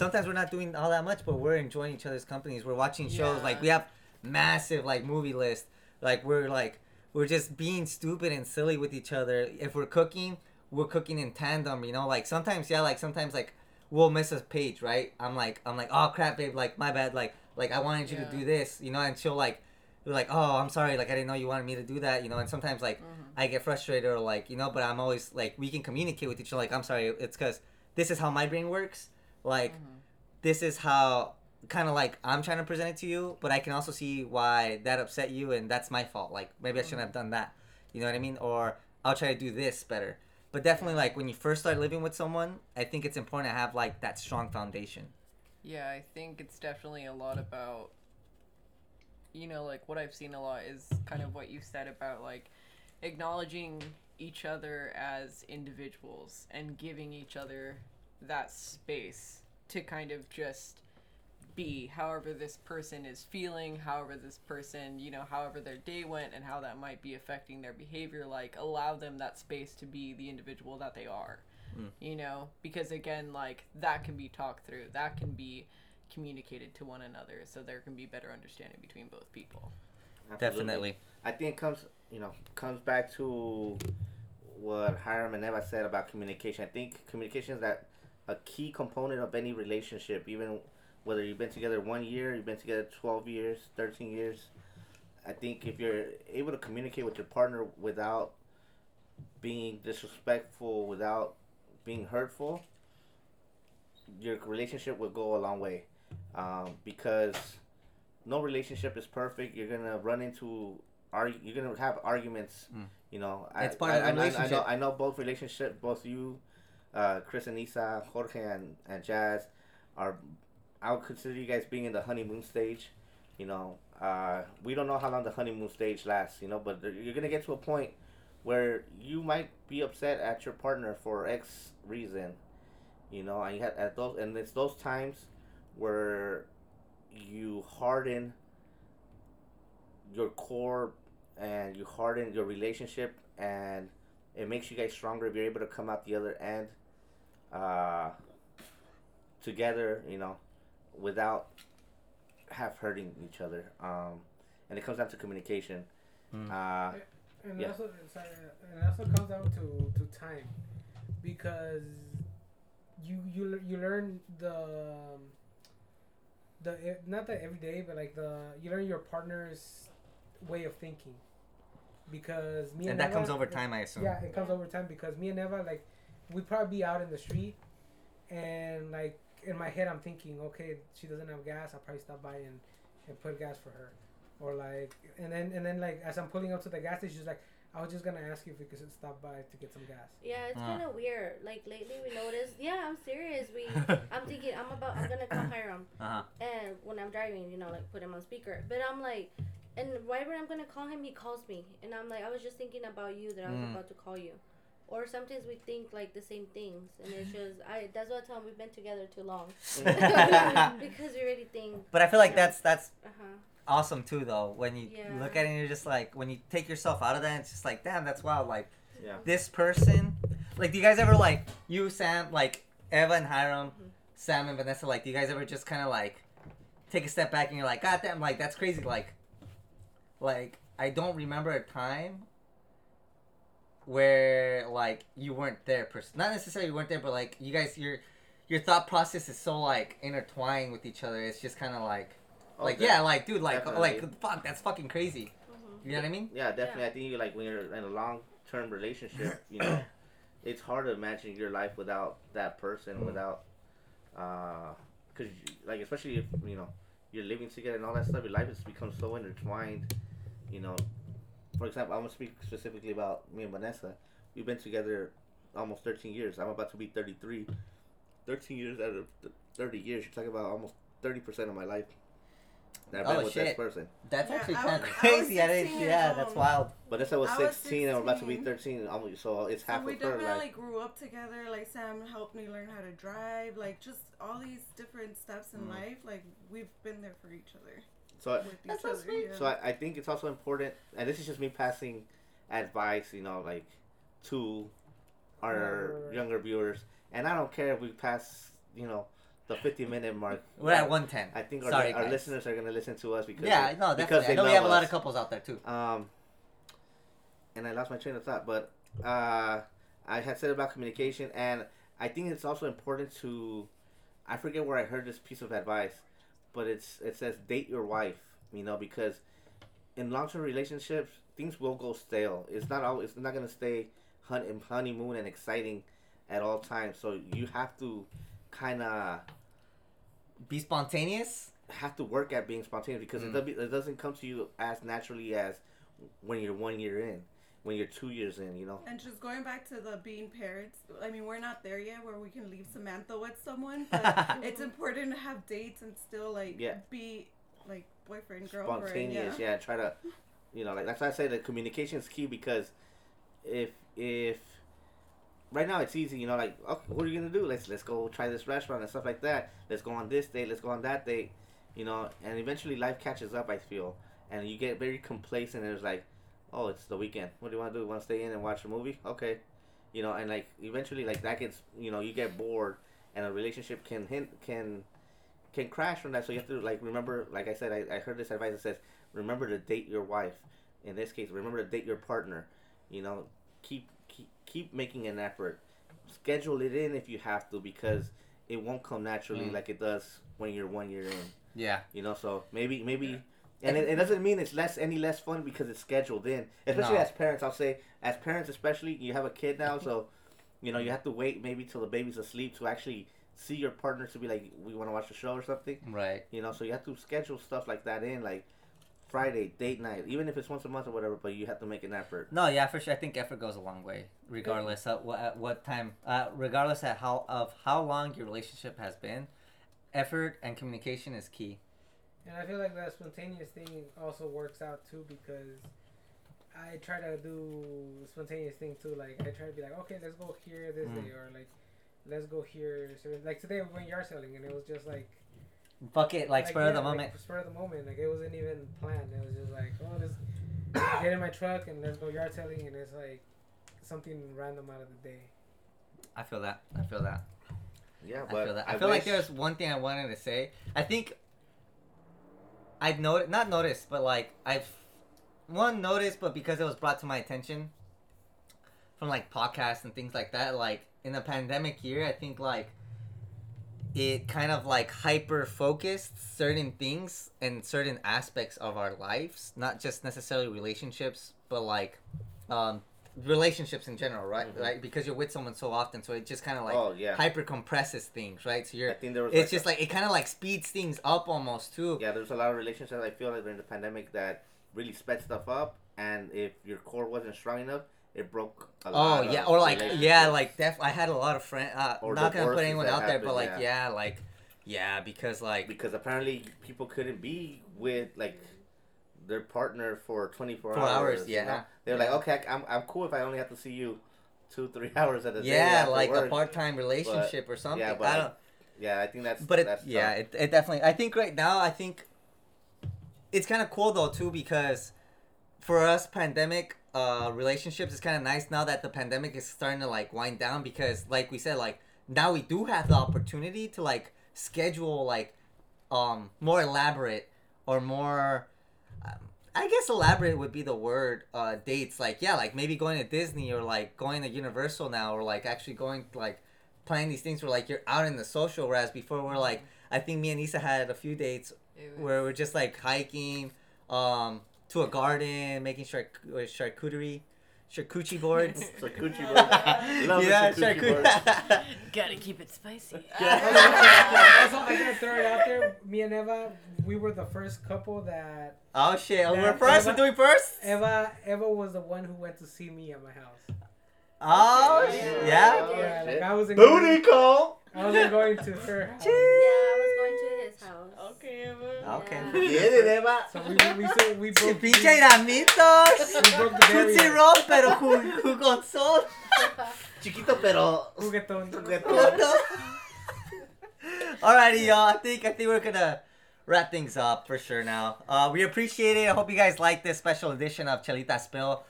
sometimes we're not doing all that much, but we're enjoying each other's companies. We're watching shows yeah. Like we have massive like movie list, like we're like. We're just being stupid and silly with each other. If we're cooking, we're cooking in tandem, you know? Like, sometimes, yeah, like, sometimes, like, we'll miss a page, right? I'm like, I'm like, oh, crap, babe, like, my bad, like, like, I wanted you yeah. to do this, you know? And she'll, like, be like, oh, I'm sorry, like, I didn't know you wanted me to do that, you know? And sometimes, like, mm-hmm. I get frustrated or, like, you know, but I'm always, like, we can communicate with each other. Like, I'm sorry, it's because this is how my brain works. Like, mm-hmm. this is how... kind of like I'm trying to present it to you, but I can also see why that upset you, and that's my fault. Like maybe I shouldn't have done that, you know what I mean? Or I'll try to do this better. But definitely, like when you first start living with someone, I think it's important to have like that strong foundation. Yeah, I think it's definitely a lot about, you know, like what I've seen a lot is kind of what you said about like acknowledging each other as individuals and giving each other that space to kind of just be however this person is feeling, however this person, you know, however their day went and how that might be affecting their behavior. Like allow them that space to be the individual that they are, mm. you know, because again, like that can be talked through, that can be communicated to one another, so there can be better understanding between both people. Absolutely. Definitely. I think it comes, you know, comes back to what Hiram and Eva said about communication. I think communication is that a key component of any relationship, even whether you've been together one year, you've been together twelve years, thirteen years. I think if you're able to communicate with your partner without being disrespectful, without being hurtful, your relationship will go a long way. Um, because no relationship is perfect. You're going to run into, arg- you're going to have arguments, mm. you know. It's I, part I, of the relationship. I know, I know both relationships, both you, uh, Chris and Isa, Jorge and, and Jazz are... I would consider you guys being in the honeymoon stage, you know. Uh, we don't know how long the honeymoon stage lasts, you know, but you're going to get to a point where you might be upset at your partner for X reason, you know, and you have, at those, and it's those times where you harden your core and you harden your relationship, and it makes you guys stronger if you're able to come out the other end uh, together, you know, without half hurting each other, um, and it comes down to communication. Mm. Uh, and, and, yeah. also, sorry, and also comes down to, to time, because you you you learn the the not the everyday, but like the you learn your partner's way of thinking, because me and, and that Eva, comes over time, I assume. Yeah, it comes over time because me and Eva, like we'd probably be out in the street, and like. In my head, I'm thinking, okay, she doesn't have gas. I'll probably stop by and, and put gas for her, or like, and then and then like as I'm pulling up to the gas station, she's like, I was just gonna ask you if we could stop by to get some gas. Yeah, it's uh. kind of weird. Like lately, we noticed. Yeah, I'm serious. We, I'm thinking, I'm about, I'm gonna call Hiram, uh-huh. and when I'm driving, you know, like put him on speaker. But I'm like, and why would I'm gonna call him? He calls me, and I'm like, I was just thinking about you that I was mm. about to call you. Or sometimes we think like the same things, and it's just I. That's what I tell them, we've been together too long, because we really think. But I feel like you know, that's that's uh-huh. awesome too, though. When you yeah. look at it, and you're just like, when you take yourself out of that, it's just like, damn, that's wild. Like, yeah. this person, like, do you guys ever like you, Sam, like Eva and Hiram, mm-hmm. Sam and Vanessa, like, do you guys ever just kind of like take a step back and you're like, God damn, like that's crazy, like, like I don't remember a time where like you weren't there, person. Not necessarily you weren't there, but like you guys, your your thought process is so like intertwined with each other. It's just kind of like, oh, like yeah, like dude, like definitely. Like fuck, that's fucking crazy. Mm-hmm. You know what I mean? Yeah, definitely. Yeah. I think you like when you're in a long-term relationship, you know, it's hard to imagine your life without that person, without, uh, cause you, like especially if you know you're living together and all that stuff, your life has become so intertwined. You know, for example, I'm gonna speak specifically about me and Vanessa. We've been together almost thirteen years. I'm about to be thirty-three. thirteen years out of thirty years, you're talking about almost thirty percent of my life that I've been oh, with shit. This person. That's yeah, actually kind of crazy. I, I didn't. Yeah, that's wild. Vanessa was sixteen, was sixteen and we're about to be thirteen. Almost, so it's half so of her life. We definitely like grew up together. Like Sam helped me learn how to drive. Like just all these different steps in mm-hmm. life. Like we've been there for each other. So, I, that's so, sweet. So I, I think it's also important, and this is just me passing advice, you know, like to our uh, younger viewers. And I don't care if we pass, you know, the fifty-minute mark. We're at one ten. I think our, Sorry, our listeners are going to listen to us because yeah, no, definitely. Because they I know we have us. A lot of couples out there too. Um, and I lost my train of thought, but uh, I had said about communication, and I think it's also important to. I forget where I heard this piece of advice. But it's it says date your wife, you know, because in long-term relationships, things will go stale. It's not always, it's not going to stay hun- honeymoon and exciting at all times. So you have to kind of... Be spontaneous? Have to work at being spontaneous because mm. it, do- it doesn't come to you as naturally as when you're one year in, when you're two years in, you know. And just going back to the being parents, I mean, we're not there yet where we can leave Samantha with someone, but it's important to have dates and still, like, yeah. be, like, boyfriend, girlfriend. Spontaneous, yeah. yeah. Try to, you know, like, that's why I say that communication is key because if, if, right now it's easy, you know, like, okay, what are you going to do? Let's, let's go try this restaurant and stuff like that. Let's go on this date. Let's go on that date, you know, and eventually life catches up, I feel, and you get very complacent and it's like, oh, it's the weekend. What do you want to do? You want to stay in and watch a movie? Okay. You know, and, like, eventually, like, that gets, you know, you get bored, and a relationship can hint, can can crash from that. So you have to, like, remember, like I said, I, I heard this advice that says, remember to date your wife. In this case, remember to date your partner. You know, keep keep, keep making an effort. Schedule it in if you have to because it won't come naturally mm. like it does when you're one year in. Yeah. You know, so maybe, maybe... Yeah. And it, it doesn't mean it's less any less fun because it's scheduled in. Especially no. as parents, I'll say, as parents especially, you have a kid now, so, you know, you have to wait maybe till the baby's asleep to actually see your partner to be like, we want to watch a show or something. Right. You know, so you have to schedule stuff like that in, like Friday, date night, even if it's once a month or whatever, but you have to make an effort. No, yeah, for sure. I think effort goes a long way, regardless yeah. of what, at what time, uh, regardless at how, of how long your relationship has been. Effort and communication is key. And I feel like that spontaneous thing also works out, too, because I try to do spontaneous thing, too. Like, I try to be like, okay, let's go here this mm. day, or, like, let's go here. Like, today we went yard selling, and it was just, like... Fuck it, like, like spur yeah, of the moment. Like, spur of the moment. Like, it wasn't even planned. It was just like, oh, let's get in my truck, and let's go yard selling, and it's, like, something random out of the day. I feel that. I feel that. Yeah, but I feel that. I, I feel wish... like there's one thing I wanted to say. I think... I've not not noticed, but like I've one noticed, but because it was brought to my attention from like podcasts and things like that, like in the pandemic year, I think like it kind of like hyper focused certain things and certain aspects of our lives, not just necessarily relationships, but like um, relationships in general, right? Mm-hmm. Like because you're with someone so often, so it just kind of like oh, yeah. hyper compresses things, right? So you're I think there was it's like just a, like it kind of like speeds things up almost too. Yeah, there's a lot of relationships I feel like during the pandemic that really sped stuff up, and if your core wasn't strong enough, it broke a lot. Oh yeah, or like yeah, like def- I had a lot of friends. Uh, not gonna put anyone out happened, there, but like yeah. yeah, like yeah, because like because apparently people couldn't be with like. Their partner for twenty-four Four hours. hours yeah. You know? They're yeah. like, okay, I'm I'm cool if I only have to see you two, three hours at a yeah, day. Yeah, like work. A part-time relationship but, or something. Yeah, but I don't. Yeah, I think that's. But it, that's yeah, it, it definitely. I think right now, I think it's kind of cool though too because for us, pandemic uh, relationships is kind of nice now that the pandemic is starting to like wind down because, like we said, like now we do have the opportunity to like schedule like um more elaborate or more. I guess elaborate would be the word. Uh, dates, like yeah, like maybe going to Disney or like going to Universal now, or like actually going like planning these things where like you're out in the social. Whereas before we're like, I think me and Isa had a few dates where we're just like hiking, um, to a garden, making char- charcuterie. Charcuterie boards. Charcuterie boards. Love yeah, charcuterie boards. Gotta keep it spicy. Also, I'm gonna throw it out there. Me and Eva, we were the first couple that. Oh shit! That we're first. Eva, we're doing first. Eva, Eva was the one who went to see me at my house. Oh yeah. Shit! Yeah. Oh, yeah shit. Like I was in booty call. I wasn't going to her house. Yeah, I was going to his house. Okay, Eva. Okay. Get it, Eva. So we we we, we broke. Pinche iramitos. We broke the barrier. Tootsie rolls, pero jugoso. Chiquito, pero juguetón. Juguetón. Alrighty, y'all. I think I think we're gonna wrap things up for sure now. Uh, we appreciate it. I hope you guys like this special edition of Chelita Spill.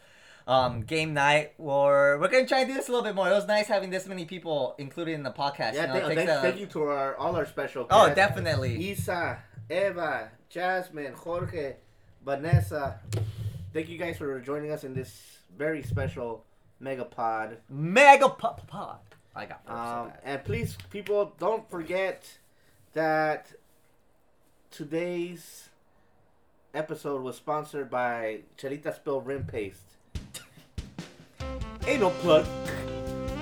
Um, game night, or we're gonna try and do this a little bit more. It was nice having this many people included in the podcast. Yeah, you know, th- thank, the... thank you to our all our special guests. Oh, definitely. Isa, Eva, Jasmine, Jorge, Vanessa. Thank you guys for joining us in this very special megapod. Megapod. I got um, and please, people, don't forget that today's episode was sponsored by Chelita Spill Rim Paste. Ain't no plug.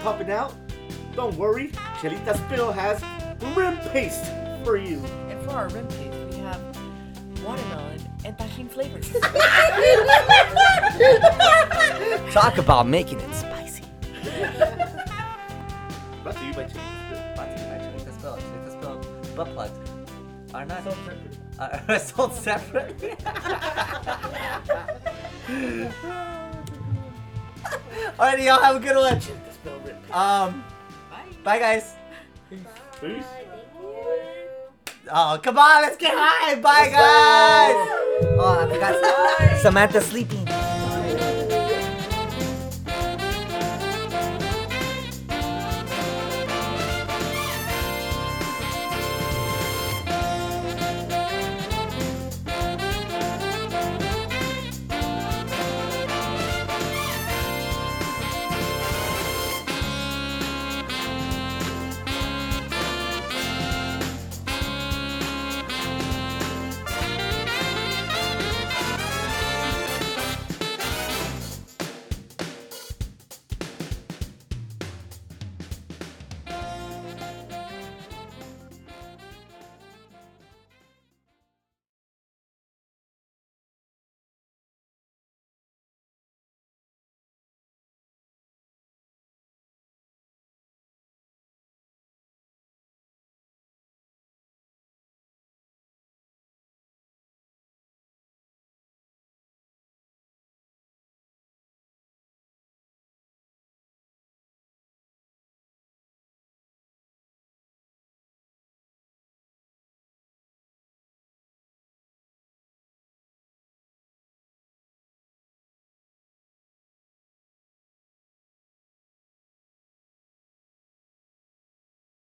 Popping out. Don't worry. Chelita Spill has rim paste for you. And for our rim paste, we have watermelon and tajin flavors. Talk about making it spicy. Brought to you by Chelita Spill. Chelita Spill butt plugs are not sold separate. Are sold separate. Alrighty, y'all have a good one. Um, bye, bye guys. Peace. Peace. Oh, come on, let's get high. Bye, let's guys. Go. Oh, I forgot. Samantha's sleeping.